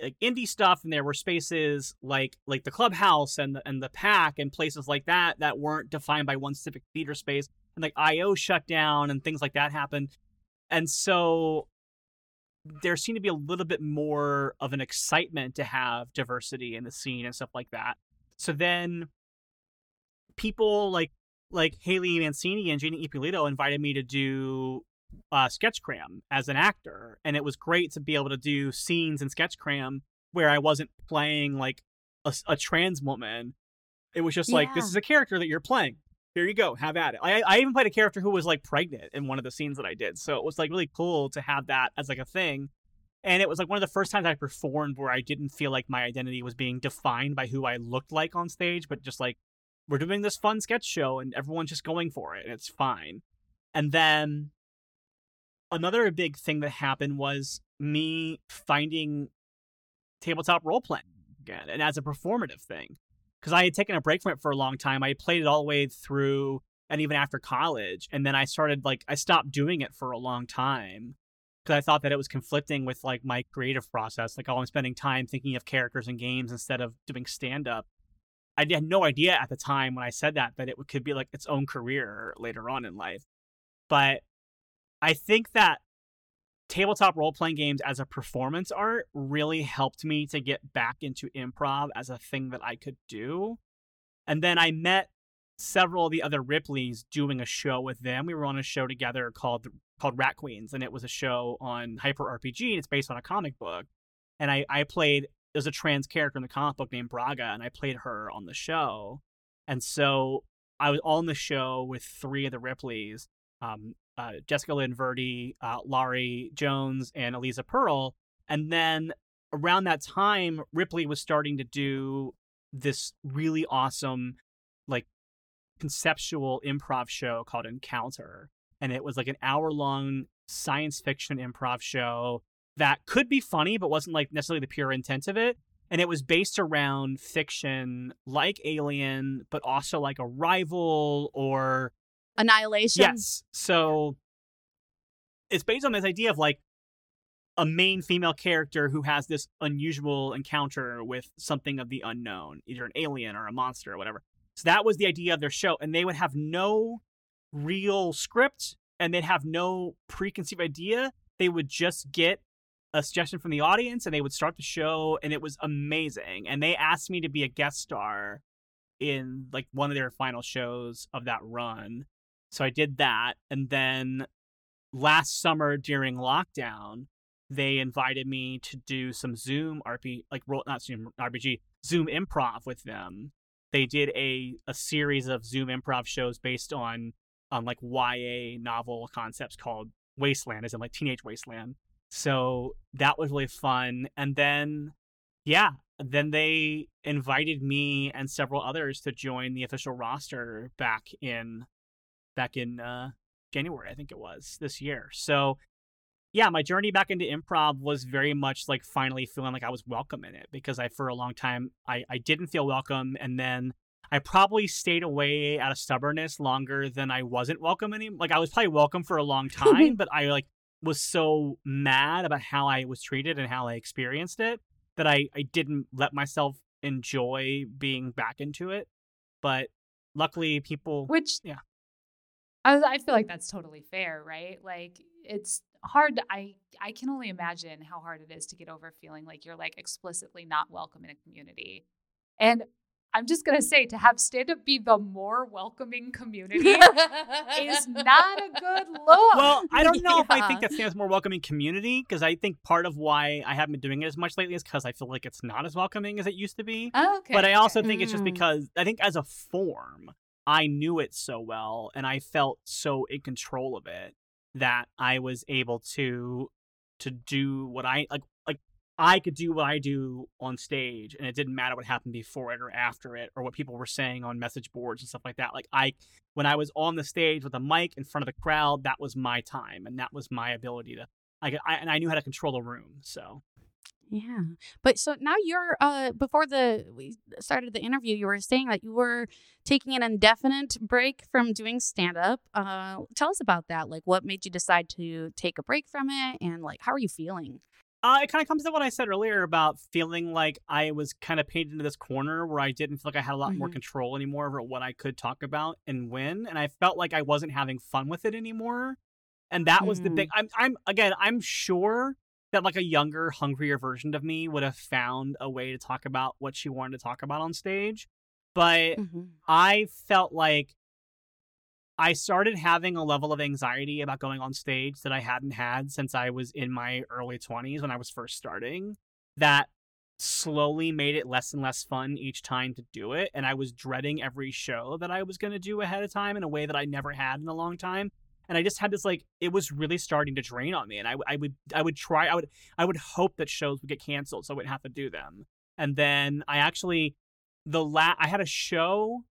like indie stuff, and there were spaces like the Clubhouse and the Pack and places like that weren't defined by one specific theater space, and like IO shut down and things like that happened. And so there seemed to be a little bit more of an excitement to have diversity in the scene and stuff like that. So then people like Haley Mancini and Gina Ippolito invited me to do Sketch Cram as an actor. And it was great to be able to do scenes in Sketch Cram where I wasn't playing like a trans woman. It was just like, this is a character that you're playing. Here you go. Have at it. I even played a character who was like pregnant in one of the scenes that I did. So it was like really cool to have that as like a thing. And it was like one of the first times I performed where I didn't feel like my identity was being defined by who I looked like on stage, but just like, we're doing this fun sketch show and everyone's just going for it and it's fine. And then another big thing that happened was me finding tabletop role playing again and as a performative thing, because I had taken a break from it for a long time. I played it all the way through and even after college. And then I stopped doing it for a long time because I thought that it was conflicting with like my creative process. Like, oh, I'm spending time thinking of characters and games instead of doing stand up. I had no idea at the time when I said that it could be like its own career later on in life. But I think that tabletop role-playing games as a performance art really helped me to get back into improv as a thing that I could do. And then I met several of the other Ripleys doing a show with them. We were on a show together called Rat Queens, and it was a show on Hyper RPG, and it's based on a comic book. And I played... there's a trans character in the comic book named Braga, and I played her on the show. And so I was on the show with three of the Ripleys, Jessica Lynn Verdi, Laurie Jones, and Eliza Pearl. And then around that time, Ripley was starting to do this really awesome, like, conceptual improv show called Encounter. And it was like an hour-long science fiction improv show that could be funny, but wasn't like necessarily the pure intent of it. And it was based around fiction like Alien, but also like Arrival or Annihilation. Yes. So it's based on this idea of like a main female character who has this unusual encounter with something of the unknown, either an alien or a monster or whatever. So that was the idea of their show. And they would have no real script and they'd have no preconceived idea. They would just get a suggestion from the audience and they would start the show, and it was amazing. And they asked me to be a guest star in like one of their final shows of that run. So I did that. And then last summer during lockdown, they invited me to do some Zoom improv with them. They did a series of Zoom improv shows based on like YA novel concepts called Wasteland, as in like Teenage Wasteland. So that was really fun. And then they invited me and several others to join the official roster back in January, I think it was, this year. So yeah, my journey back into improv was very much like finally feeling like I was welcome in it, because for a long time, I didn't feel welcome. And then I probably stayed away out of stubbornness longer than I wasn't welcome anymore. Like I was probably welcome for a long time, but I like was so mad about how I was treated and how I experienced it that I didn't let myself enjoy being back into it. But luckily people... I feel like that's totally fair, right? Like it's... hard. I can only imagine how hard it is to get over feeling like you're like explicitly not welcome in a community. And I'm just going to say, to have stand-up be the more welcoming community is not a good look. Well, I don't know if I think that stands more welcoming community, because I think part of why I haven't been doing it as much lately is because I feel like it's not as welcoming as it used to be. Oh, okay. But I also think it's just because I think as a form, I knew it so well and I felt so in control of it that I was able to do what I like I could do what I do on stage, and it didn't matter what happened before it or after it or what people were saying on message boards and stuff like that. Like when I was on the stage with a mic in front of the crowd, that was my time and that was my ability to and I knew how to control the room. So yeah, but so now you're before we started the interview, you were saying that you were taking an indefinite break from doing stand up. Tell us about that. Like, what made you decide to take a break from it, and like, how are you feeling? It kind of comes to what I said earlier about feeling like I was kind of painted into this corner where I didn't feel like I had a lot more control anymore over what I could talk about and when, and I felt like I wasn't having fun with it anymore, and that was the big. I'm sure that like a younger, hungrier version of me would have found a way to talk about what she wanted to talk about on stage. But I felt like I started having a level of anxiety about going on stage that I hadn't had since I was in my early 20s when I was first starting, that slowly made it less and less fun each time to do it. And I was dreading every show that I was going to do ahead of time in a way that I never had in a long time. And I just had this it was really starting to drain on me. And I would hope that shows would get canceled so I wouldn't have to do them. And then I actually, I had a show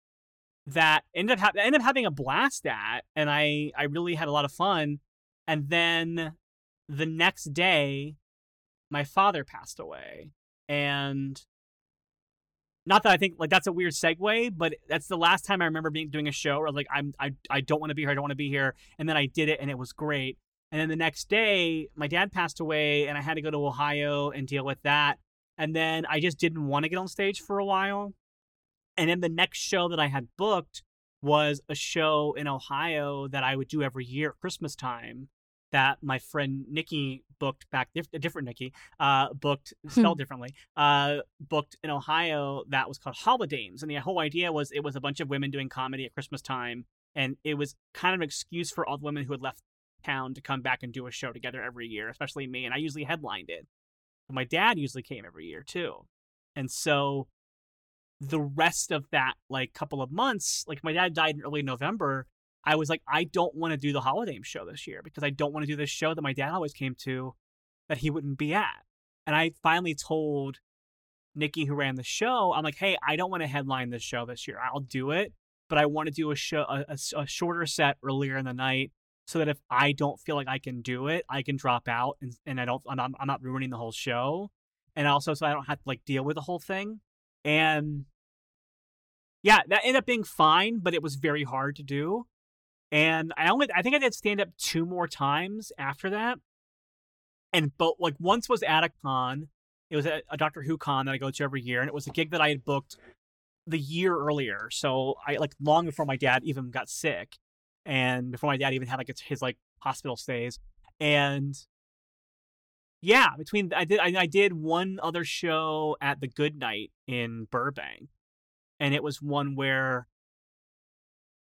that ended up having a blast at, and I really had a lot of fun. And then the next day, my father passed away. And not that I think that's a weird segue, but that's the last time I remember doing a show where I don't want to be here. I don't want to be here. And then I did it and it was great. And then the next day my dad passed away and I had to go to Ohio and deal with that. And then I just didn't want to get on stage for a while. And then the next show that I had booked was a show in Ohio that I would do every year at Christmas time, that my friend Nikki booked back, a different Nikki, booked, spelled differently, booked in Ohio, that was called Holidames. And the whole idea was it was a bunch of women doing comedy at Christmas time. And it was kind of an excuse for all the women who had left town to come back and do a show together every year, especially me. And I usually headlined it. But my dad usually came every year too. And so the rest of that couple of months, my dad died in early November, I was like, I don't want to do the holiday show this year because I don't want to do this show that my dad always came to that he wouldn't be at. And I finally told Nikki, who ran the show, I'm like, hey, I don't want to headline this show this year. I'll do it, but I want to do a show, a shorter set earlier in the night so that if I don't feel like I can do it, I can drop out and I'm not ruining the whole show. And also, so I don't have to deal with the whole thing. And yeah, that ended up being fine, but it was very hard to do. And I think I did stand up 2 more times after that. And once was at a con. It was a Doctor Who con that I go to every year. And it was a gig that I had booked the year earlier. So I long before my dad even got sick. and before my dad even had like his like hospital stays. And yeah, between I did one other show at the Good Night in Burbank, and it was one where,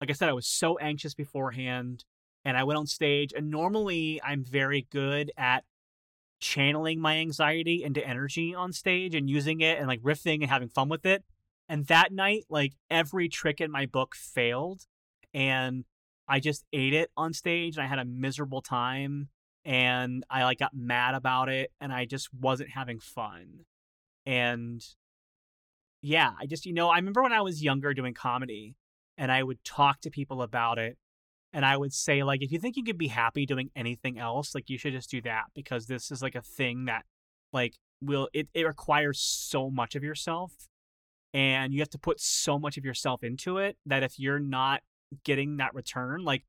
like I said, I was so anxious beforehand, and I went on stage, and normally I'm very good at channeling my anxiety into energy on stage and using it and like riffing and having fun with it. And that night, like every trick in my book failed, and I just ate it on stage, and I had a miserable time, and I like got mad about it, and I just wasn't having fun. And yeah, I just, you know, I remember when I was younger doing comedy, and I would talk to people about it, and I would say, like, if you think you could be happy doing anything else, like, you should just do that, because this is like a thing that like will, it requires so much of yourself, and you have to put so much of yourself into it that if you're not getting that return, like,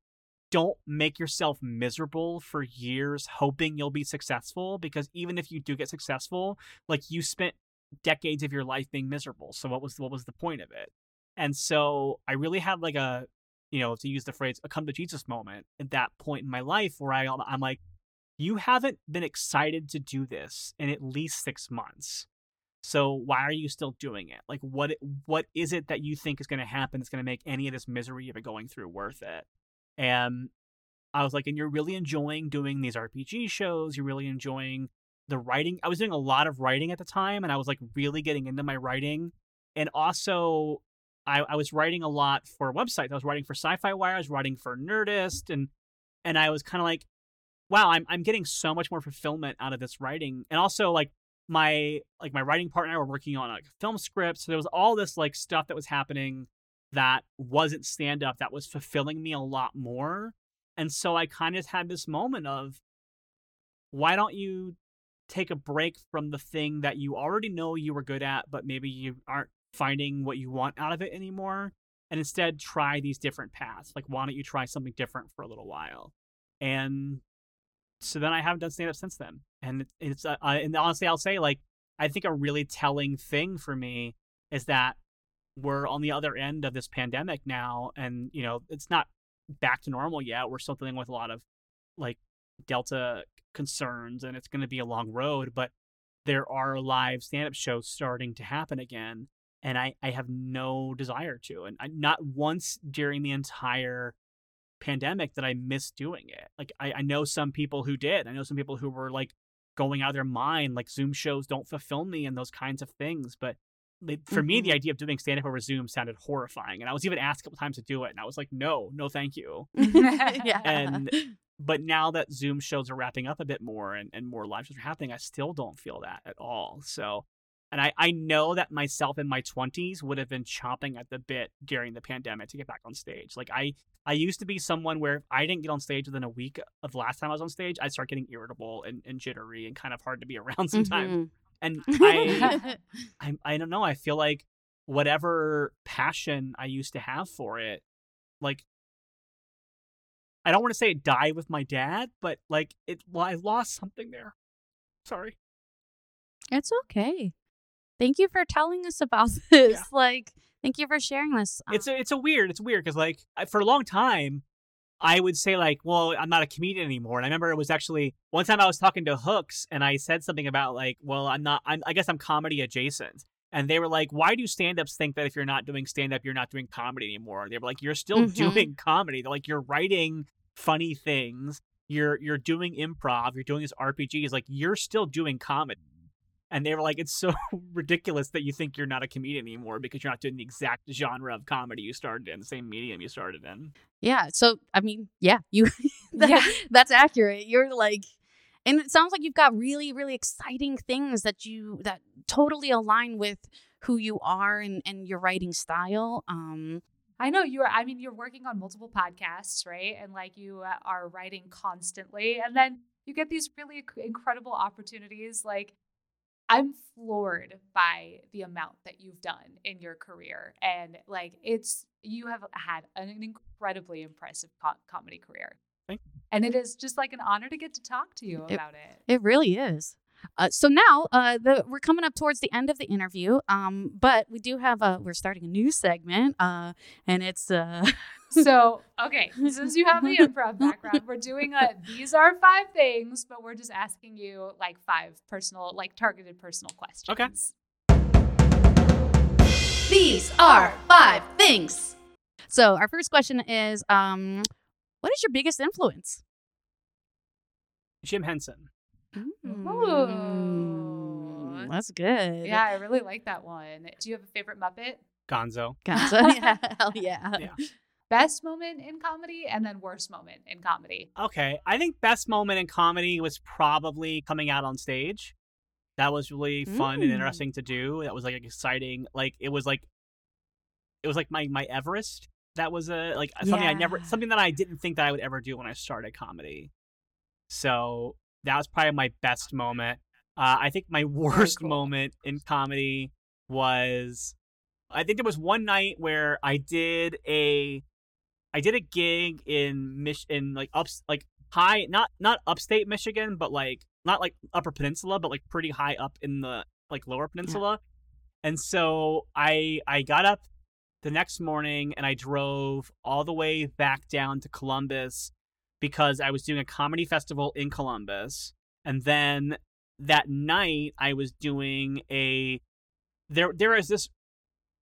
don't make yourself miserable for years hoping you'll be successful, because even if you do get successful, like, you spent decades of your life being miserable. So what was the point of it? And so I really had like a, you know, to use the phrase, a come to Jesus moment at that point in my life where I'm like, you haven't been excited to do this in at least 6 months. So why are you still doing it? Like, what is it that you think is going to happen that's going to make any of this misery you've been going through worth it? And I was like, and you're really enjoying doing these RPG shows. You're really enjoying the writing. I was doing a lot of writing at the time, and I was like really getting into my writing. And also, I was writing a lot for websites. I was writing for Sci-Fi Wire. I was writing for Nerdist, and I was kind of like, wow, I'm getting so much more fulfillment out of this writing. And also, like, my writing partner and I were working on like film scripts. So there was all this like stuff that was happening that wasn't stand up that was fulfilling me a lot more. And so I kind of had this moment of, why don't you take a break from the thing that you already know you were good at, but maybe you aren't finding what you want out of it anymore, and instead try these different paths? Like, why don't you try something different for a little while? And so then I haven't done stand up since then. And it's and honestly, I'll say, like, I think a really telling thing for me is that we're on the other end of this pandemic now, and, you know, it's not back to normal yet. We're still dealing with a lot of like Delta concerns, and it's going to be a long road, but there are live stand up shows starting to happen again. And I have no desire to. And not once during the entire pandemic did I miss doing it. Like, I know some people who did. I know some people who were like going out of their mind, like, Zoom shows don't fulfill me and those kinds of things. But for me, the idea of doing stand-up over Zoom sounded horrifying. And I was even asked a couple times to do it, and I was like, no, thank you. Yeah. But now that Zoom shows are wrapping up a bit more and more live shows are happening, I still don't feel that at all. So. And I know that myself in my 20s would have been chomping at the bit during the pandemic to get back on stage. Like, I used to be someone where if I didn't get on stage within a week of the last time I was on stage, I'd start getting irritable and jittery and kind of hard to be around sometimes. And I don't know. I feel like whatever passion I used to have for it, like, I don't want to say it died with my dad, but like, I lost something there. Sorry. It's okay. Thank you for telling us about this. Yeah. Like, thank you for sharing this. It's weird because, like, for a long time, I would say, like, well, I'm not a comedian anymore. And I remember it was actually one time I was talking to Hooks, and I said something about, like, well, I guess I'm comedy adjacent. And they were like, why do stand-ups think that if you're not doing stand-up, you're not doing comedy anymore? And they were like, you're still doing comedy. They're like, you're writing funny things. You're doing improv. You're doing this RPG. It's like, you're still doing comedy. And they were like, it's so ridiculous that you think you're not a comedian anymore because you're not doing the exact genre of comedy you started in, the same medium you started in. Yeah. So, I mean, yeah, that's accurate. You're like, and it sounds like you've got really, really exciting things that totally align with who you are and your writing style. I know you're working on multiple podcasts, right? And like, you are writing constantly, and then you get these really incredible opportunities. Like, I'm floored by the amount that you've done in your career. And like, you have had an incredibly impressive comedy career. Thank you. And it is just like an honor to get to talk to you about it. It really is. So now we're coming up towards the end of the interview, but we do have we're starting a new segment, and it's So, okay, since you have the improv background, we're doing these are 5 things, but we're just asking you 5 personal, targeted personal questions. Okay. These are 5 things. So our first question is, what is your biggest influence? Jim Henson. Ooh. That's good. Yeah, I really like that one. Do you have a favorite Muppet? Gonzo. Yeah. Hell yeah. Yeah. Best moment in comedy and then worst moment in comedy. Okay. I think best moment in comedy was probably coming out on stage. That was really fun and interesting to do. That was exciting. It was my Everest. That was something something that I didn't think that I would ever do when I started comedy. So that was probably my best moment. I think my worst moment in comedy was, I think there was one night where I did a gig in not upstate Michigan, but not upper peninsula, but pretty high up in the lower peninsula. Yeah. And so I got up the next morning and I drove all the way back down to Columbus because I was doing a comedy festival in Columbus. And then that night I was doing there is this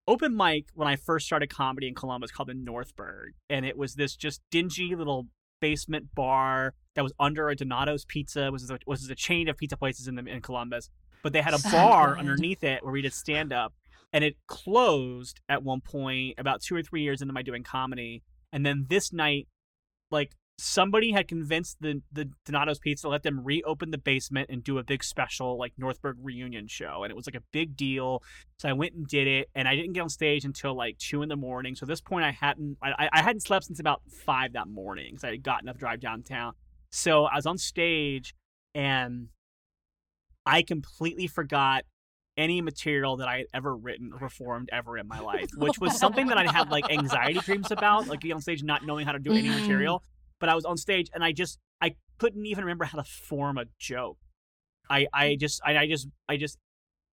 open mic when I first started comedy in Columbus called the Northburg. And it was this just dingy little basement bar that was under a Donato's Pizza, which is a chain of pizza places in Columbus. But they had a bar underneath it where we did stand up. And it closed at one point about 2 or 3 years into my doing comedy. And then this night, somebody had convinced the Donato's Pizza to let them reopen the basement and do a big special Northburg reunion show. And it was a big deal. So I went and did it, and I didn't get on stage until 2 in the morning. So at this point I hadn't slept since about 5 that morning because I had gotten up to drive downtown. So I was on stage and I completely forgot any material that I had ever written or performed ever in my life, which was something that I had anxiety dreams about, being on stage not knowing how to do any material. But I was on stage and I couldn't even remember how to form a joke. I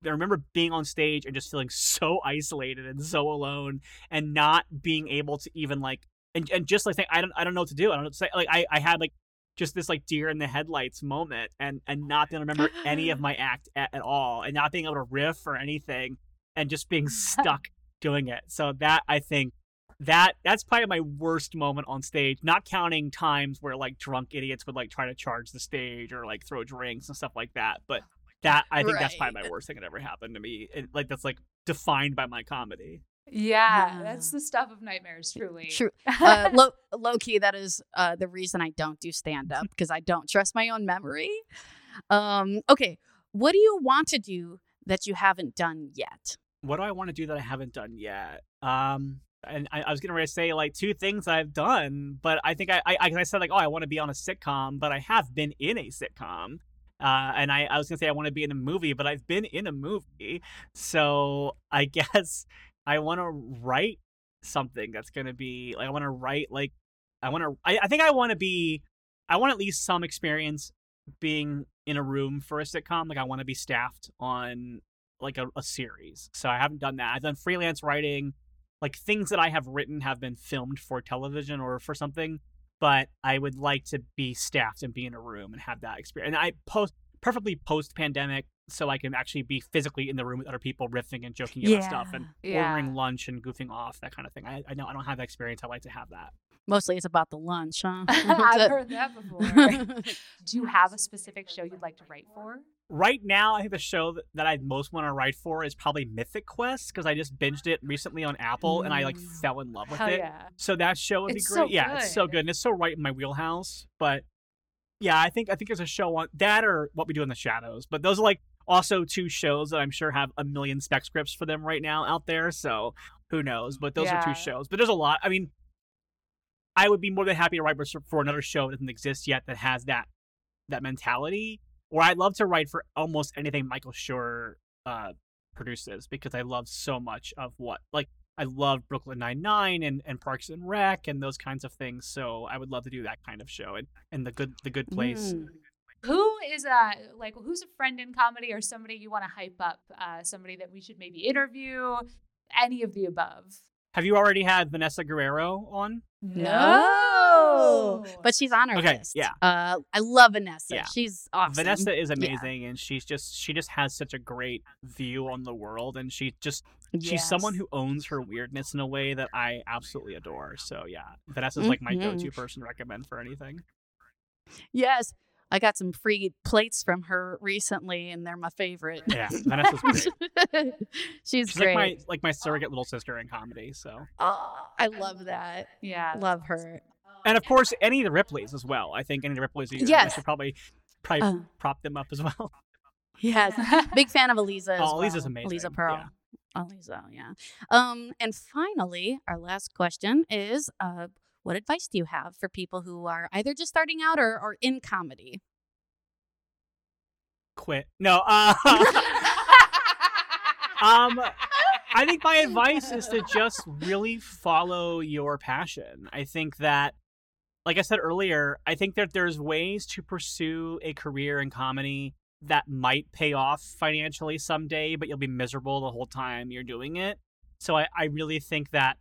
remember being on stage and just feeling so isolated and so alone and not being able to even think, I don't know what to do. I don't know what to say. I had just this deer in the headlights moment and not being able to remember any of my act at all and not being able to riff or anything and just being stuck doing it. So that, I think, That's probably my worst moment on stage, not counting times where drunk idiots would try to charge the stage or throw drinks and stuff like that. But that, I think, that's probably my worst thing that ever happened to me. And that's defined by my comedy. Yeah, that's the stuff of nightmares, truly. True. Low key, that is the reason I don't do stand up, because I don't trust my own memory. Okay, what do you want to do that you haven't done yet? What do I want to do that I haven't done yet? And I was going to say 2 things I've done, but I think I said I want to be on a sitcom, but I have been in a sitcom. And I was going to say I want to be in a movie, but I've been in a movie. So I guess I want to write something that's going to be I want at least some experience being in a room for a sitcom. I want to be staffed on a series. So I haven't done that. I've done freelance writing. Things that I have written have been filmed for television or for something, but I would like to be staffed and be in a room and have that experience. And I preferably post-pandemic, so I can actually be physically in the room with other people riffing and joking about stuff and ordering lunch and goofing off, that kind of thing. I know I don't have that experience. I'd like to have that. Mostly it's about the lunch, huh? I've heard that before. Do you have a specific show you'd like to write for? Right now, I think the show that I most want to write for is probably Mythic Quest, because I just binged it recently on Apple and I fell in love with it. Yeah. So that show would be great. So yeah, it's so good and it's so right in my wheelhouse. But yeah, I think there's a show on that or What We Do in the Shadows. But those are also 2 shows that I'm sure have a million spec scripts for them right now out there. So who knows? But those are 2 shows. But there's a lot. I mean, I would be more than happy to write for another show that doesn't exist yet that has that mentality. Or I'd love to write for almost anything Michael Schur produces, because I love so much of what I love Brooklyn Nine-Nine and Parks and Rec and those kinds of things. So I would love to do that kind of show and the Good Place. Who is who's a friend in comedy or somebody you want to hype up? Somebody that we should maybe interview? Any of the above. Have you already had Vanessa Guerrero on? No. But she's on our list. Yeah. I love Vanessa. Yeah. She's awesome. Vanessa is amazing, and she just has such a great view on the world, and she's someone who owns her weirdness in a way that I absolutely adore. So yeah, Vanessa's like my go-to person to recommend for anything. Yes. I got some free plates from her recently, and they're my favorite. Yeah, Vanessa's great. She's great. Like my surrogate little sister in comedy, so. Oh, I love that. Yeah. Love her. And, of course, any of the Ripleys as well. I think any of the Ripleys I should probably prop them up as well. Yes. Big fan of Aliza as well. Aliza's amazing. Aliza Pearl. Yeah. Aliza, yeah. And finally, our last question is... what advice do you have for people who are either just starting out or in comedy? Quit. No. I think my advice is to just really follow your passion. I think that, like I said earlier, I think that there's ways to pursue a career in comedy that might pay off financially someday, but you'll be miserable the whole time you're doing it. So I really think that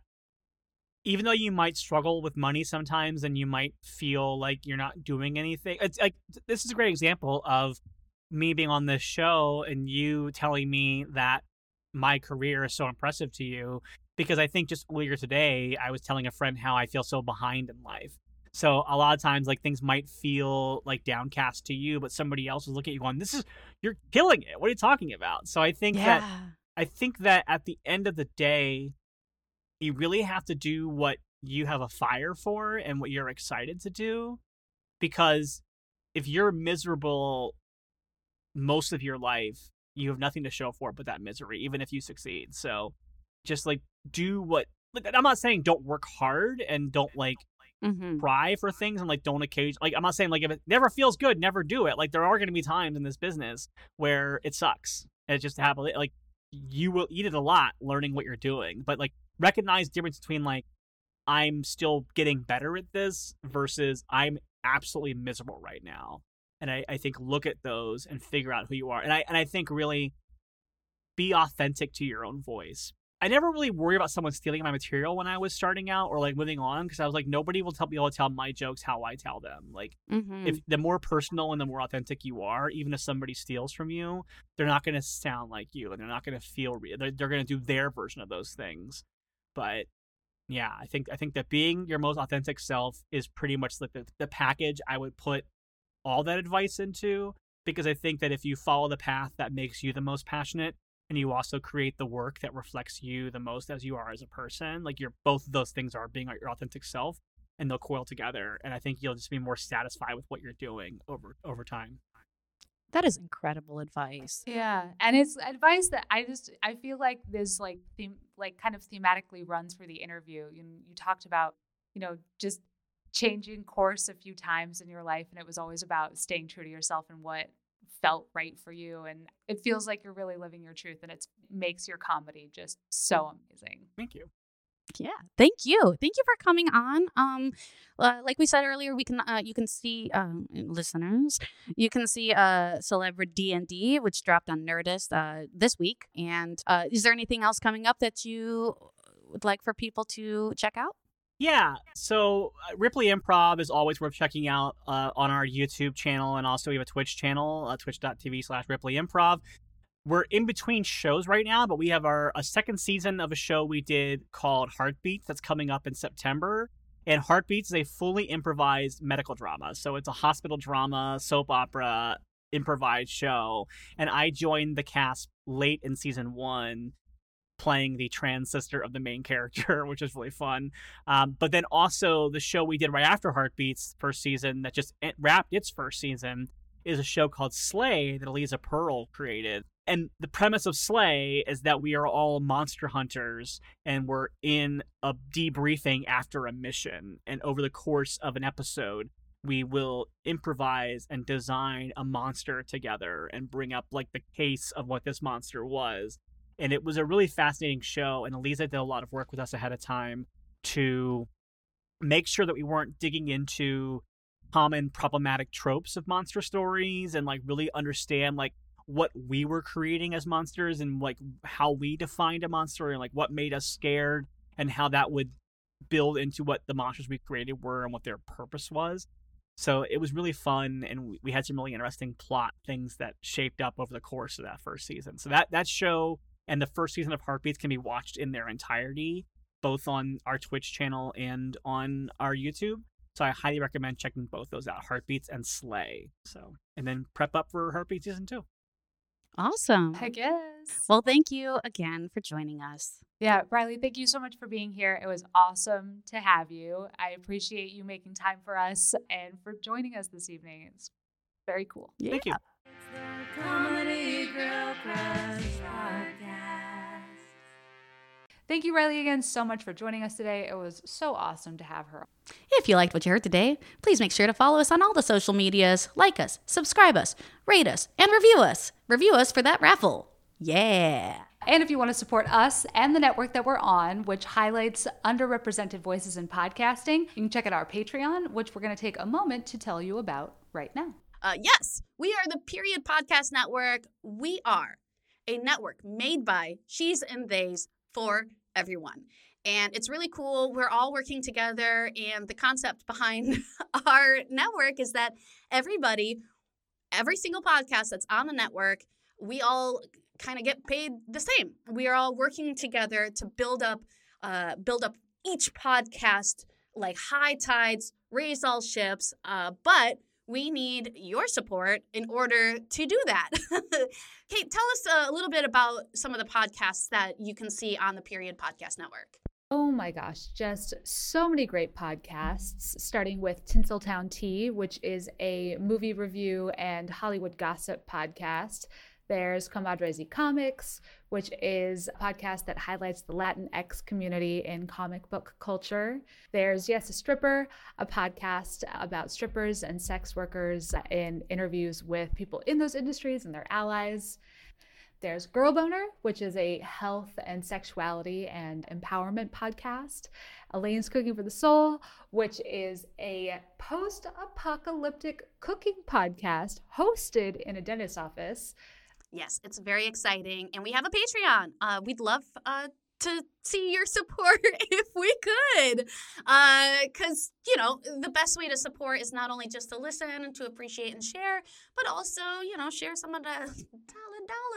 even though you might struggle with money sometimes and you might feel like you're not doing anything, it's like, this is a great example of me being on this show and you telling me that my career is so impressive to you, because I think just earlier today, I was telling a friend how I feel so behind in life. So a lot of times, like, things might feel like downcast to you, but somebody else is looking at you going, you're killing it. What are you talking about? So I think that at the end of the day, you really have to do what you have a fire for and what you're excited to do, because if you're miserable most of your life, you have nothing to show for it but that misery, even if you succeed. So just I'm not saying don't work hard and don't cry for things and don't occasionally, I'm not saying if it never feels good, never do it. There are going to be times in this business where it sucks. And it just happens. You will eat it a lot learning what you're doing, but recognize the difference between I'm still getting better at this versus I'm absolutely miserable right now. And I think look at those and figure out who you are. And I think really be authentic to your own voice. I never really worry about someone stealing my material when I was starting out or moving on, because I was nobody will be able to tell my jokes how I tell them. If the more personal and the more authentic you are, even if somebody steals from you, they're not going to sound like you and they're not going to feel real. They're going to do their version of those things. But yeah, I think that being your most authentic self is pretty much the package I would put all that advice into, because I think that if you follow the path that makes you the most passionate and you also create the work that reflects you the most as you are as a person, you're both of those things are being your authentic self, and they'll coil together. And I think you'll just be more satisfied with what you're doing over time. That is incredible advice. Yeah. And it's advice that I feel like this theme, kind of thematically runs through the interview. You talked about, just changing course a few times in your life. And it was always about staying true to yourself and what felt right for you. And it feels like you're really living your truth, and it makes your comedy just so amazing. Thank you. Yeah. Thank you. Thank you for coming on. Like we said earlier, we can you can see listeners. You can see Celebrity D&D, which dropped on Nerdist this week. And is there anything else coming up that you would like for people to check out? Yeah. So Ripley Improv is always worth checking out on our YouTube channel. And also we have a Twitch channel, twitch.tv/Ripley Improv. We're in between shows right now, but we have a second season of a show we did called Heartbeats that's coming up in September. And Heartbeats is a fully improvised medical drama. So it's a hospital drama, soap opera, improvised show. And I joined the cast late in season one, playing the trans sister of the main character, which is really fun. But then also the show we did right after Heartbeats first season that just wrapped its first season is a show called Slay that Eliza Pearl created. And the premise of Slay is that we are all monster hunters and we're in a debriefing after a mission. And over the course of an episode, we will improvise and design a monster together and bring up the case of what this monster was. And it was a really fascinating show. And Eliza did a lot of work with us ahead of time to make sure that we weren't digging into common problematic tropes of monster stories and like really understand like what we were creating as monsters and like how we defined a monster and like what made us scared and how that would build into what the monsters we created were and what their purpose was. So it was really fun, and we had some really interesting plot things that shaped up over the course of that first season. So that show and the first season of Heartbeats can be watched in their entirety, both on our Twitch channel and on our YouTube. So I highly recommend checking both those out, Heartbeats and Slay. So, and then prep up for Heartbeats season 2. Awesome. Heck yes. Well, thank you again for joining us. Yeah, Riley, thank you so much for being here. It was awesome to have you. I appreciate you making time for us and for joining us this evening. It's very cool. Yeah. Thank you. Thank you, Riley, again so much for joining us today. It was so awesome to have her. If you liked what you heard today, please make sure to follow us on all the social medias, like us, subscribe us, rate us, and review us. Review us for that raffle. Yeah. And if you want to support us and the network that we're on, which highlights underrepresented voices in podcasting, you can check out our Patreon, which we're going to take a moment to tell you about right now. Yes, we are the Period Podcast Network. We are a network made by she's and they's for everyone. And it's really cool. We're all working together. And the concept behind our network is that everybody, every single podcast that's on the network, we all kind of get paid the same. We are all working together to build up each podcast like high tides, raise all ships. But we need your support in order to do that. Kate, tell us a little bit about some of the podcasts that you can see on the Period Podcast Network. Oh my gosh, just so many great podcasts, starting with Tinseltown Tea, which is a movie review and Hollywood gossip podcast. There's Comadres y Comics, which is a podcast that highlights the Latinx community in comic book culture. There's Yes, a Stripper, a podcast about strippers and sex workers and interviews with people in those industries and their allies. There's Girl Boner, which is a health and sexuality and empowerment podcast. Elaine's Cooking for the Soul, which is a post-apocalyptic cooking podcast hosted in a dentist's office. Yes, it's very exciting. And we have a Patreon. We'd love to see your support if we could. Because, you know, the best way to support is not only just to listen and to appreciate and share, but also, you know, share some of the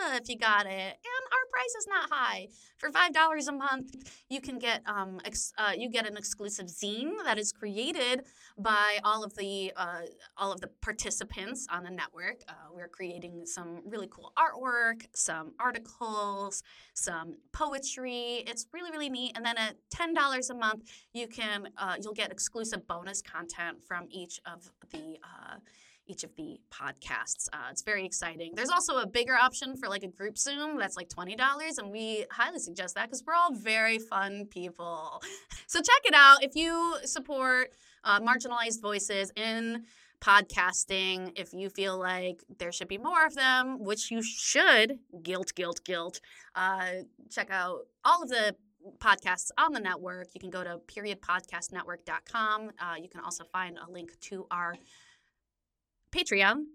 dollar if you got it. And our price is not high. For $5 a month, you can get you get an exclusive zine that is created by all of the participants on the network. We're creating some really cool artwork, some articles, some poetry. It's really, really neat. And then at $10 a month, you'll get exclusive bonus content from each of the podcasts. It's very exciting. There's also a bigger option for like a group Zoom that's like $20, and we highly suggest that because we're all very fun people. So check it out. If you support marginalized voices in podcasting, if you feel like there should be more of them, which you should, guilt, check out all of the podcasts on the network. You can go to periodpodcastnetwork.com. You can also find a link to our Patreon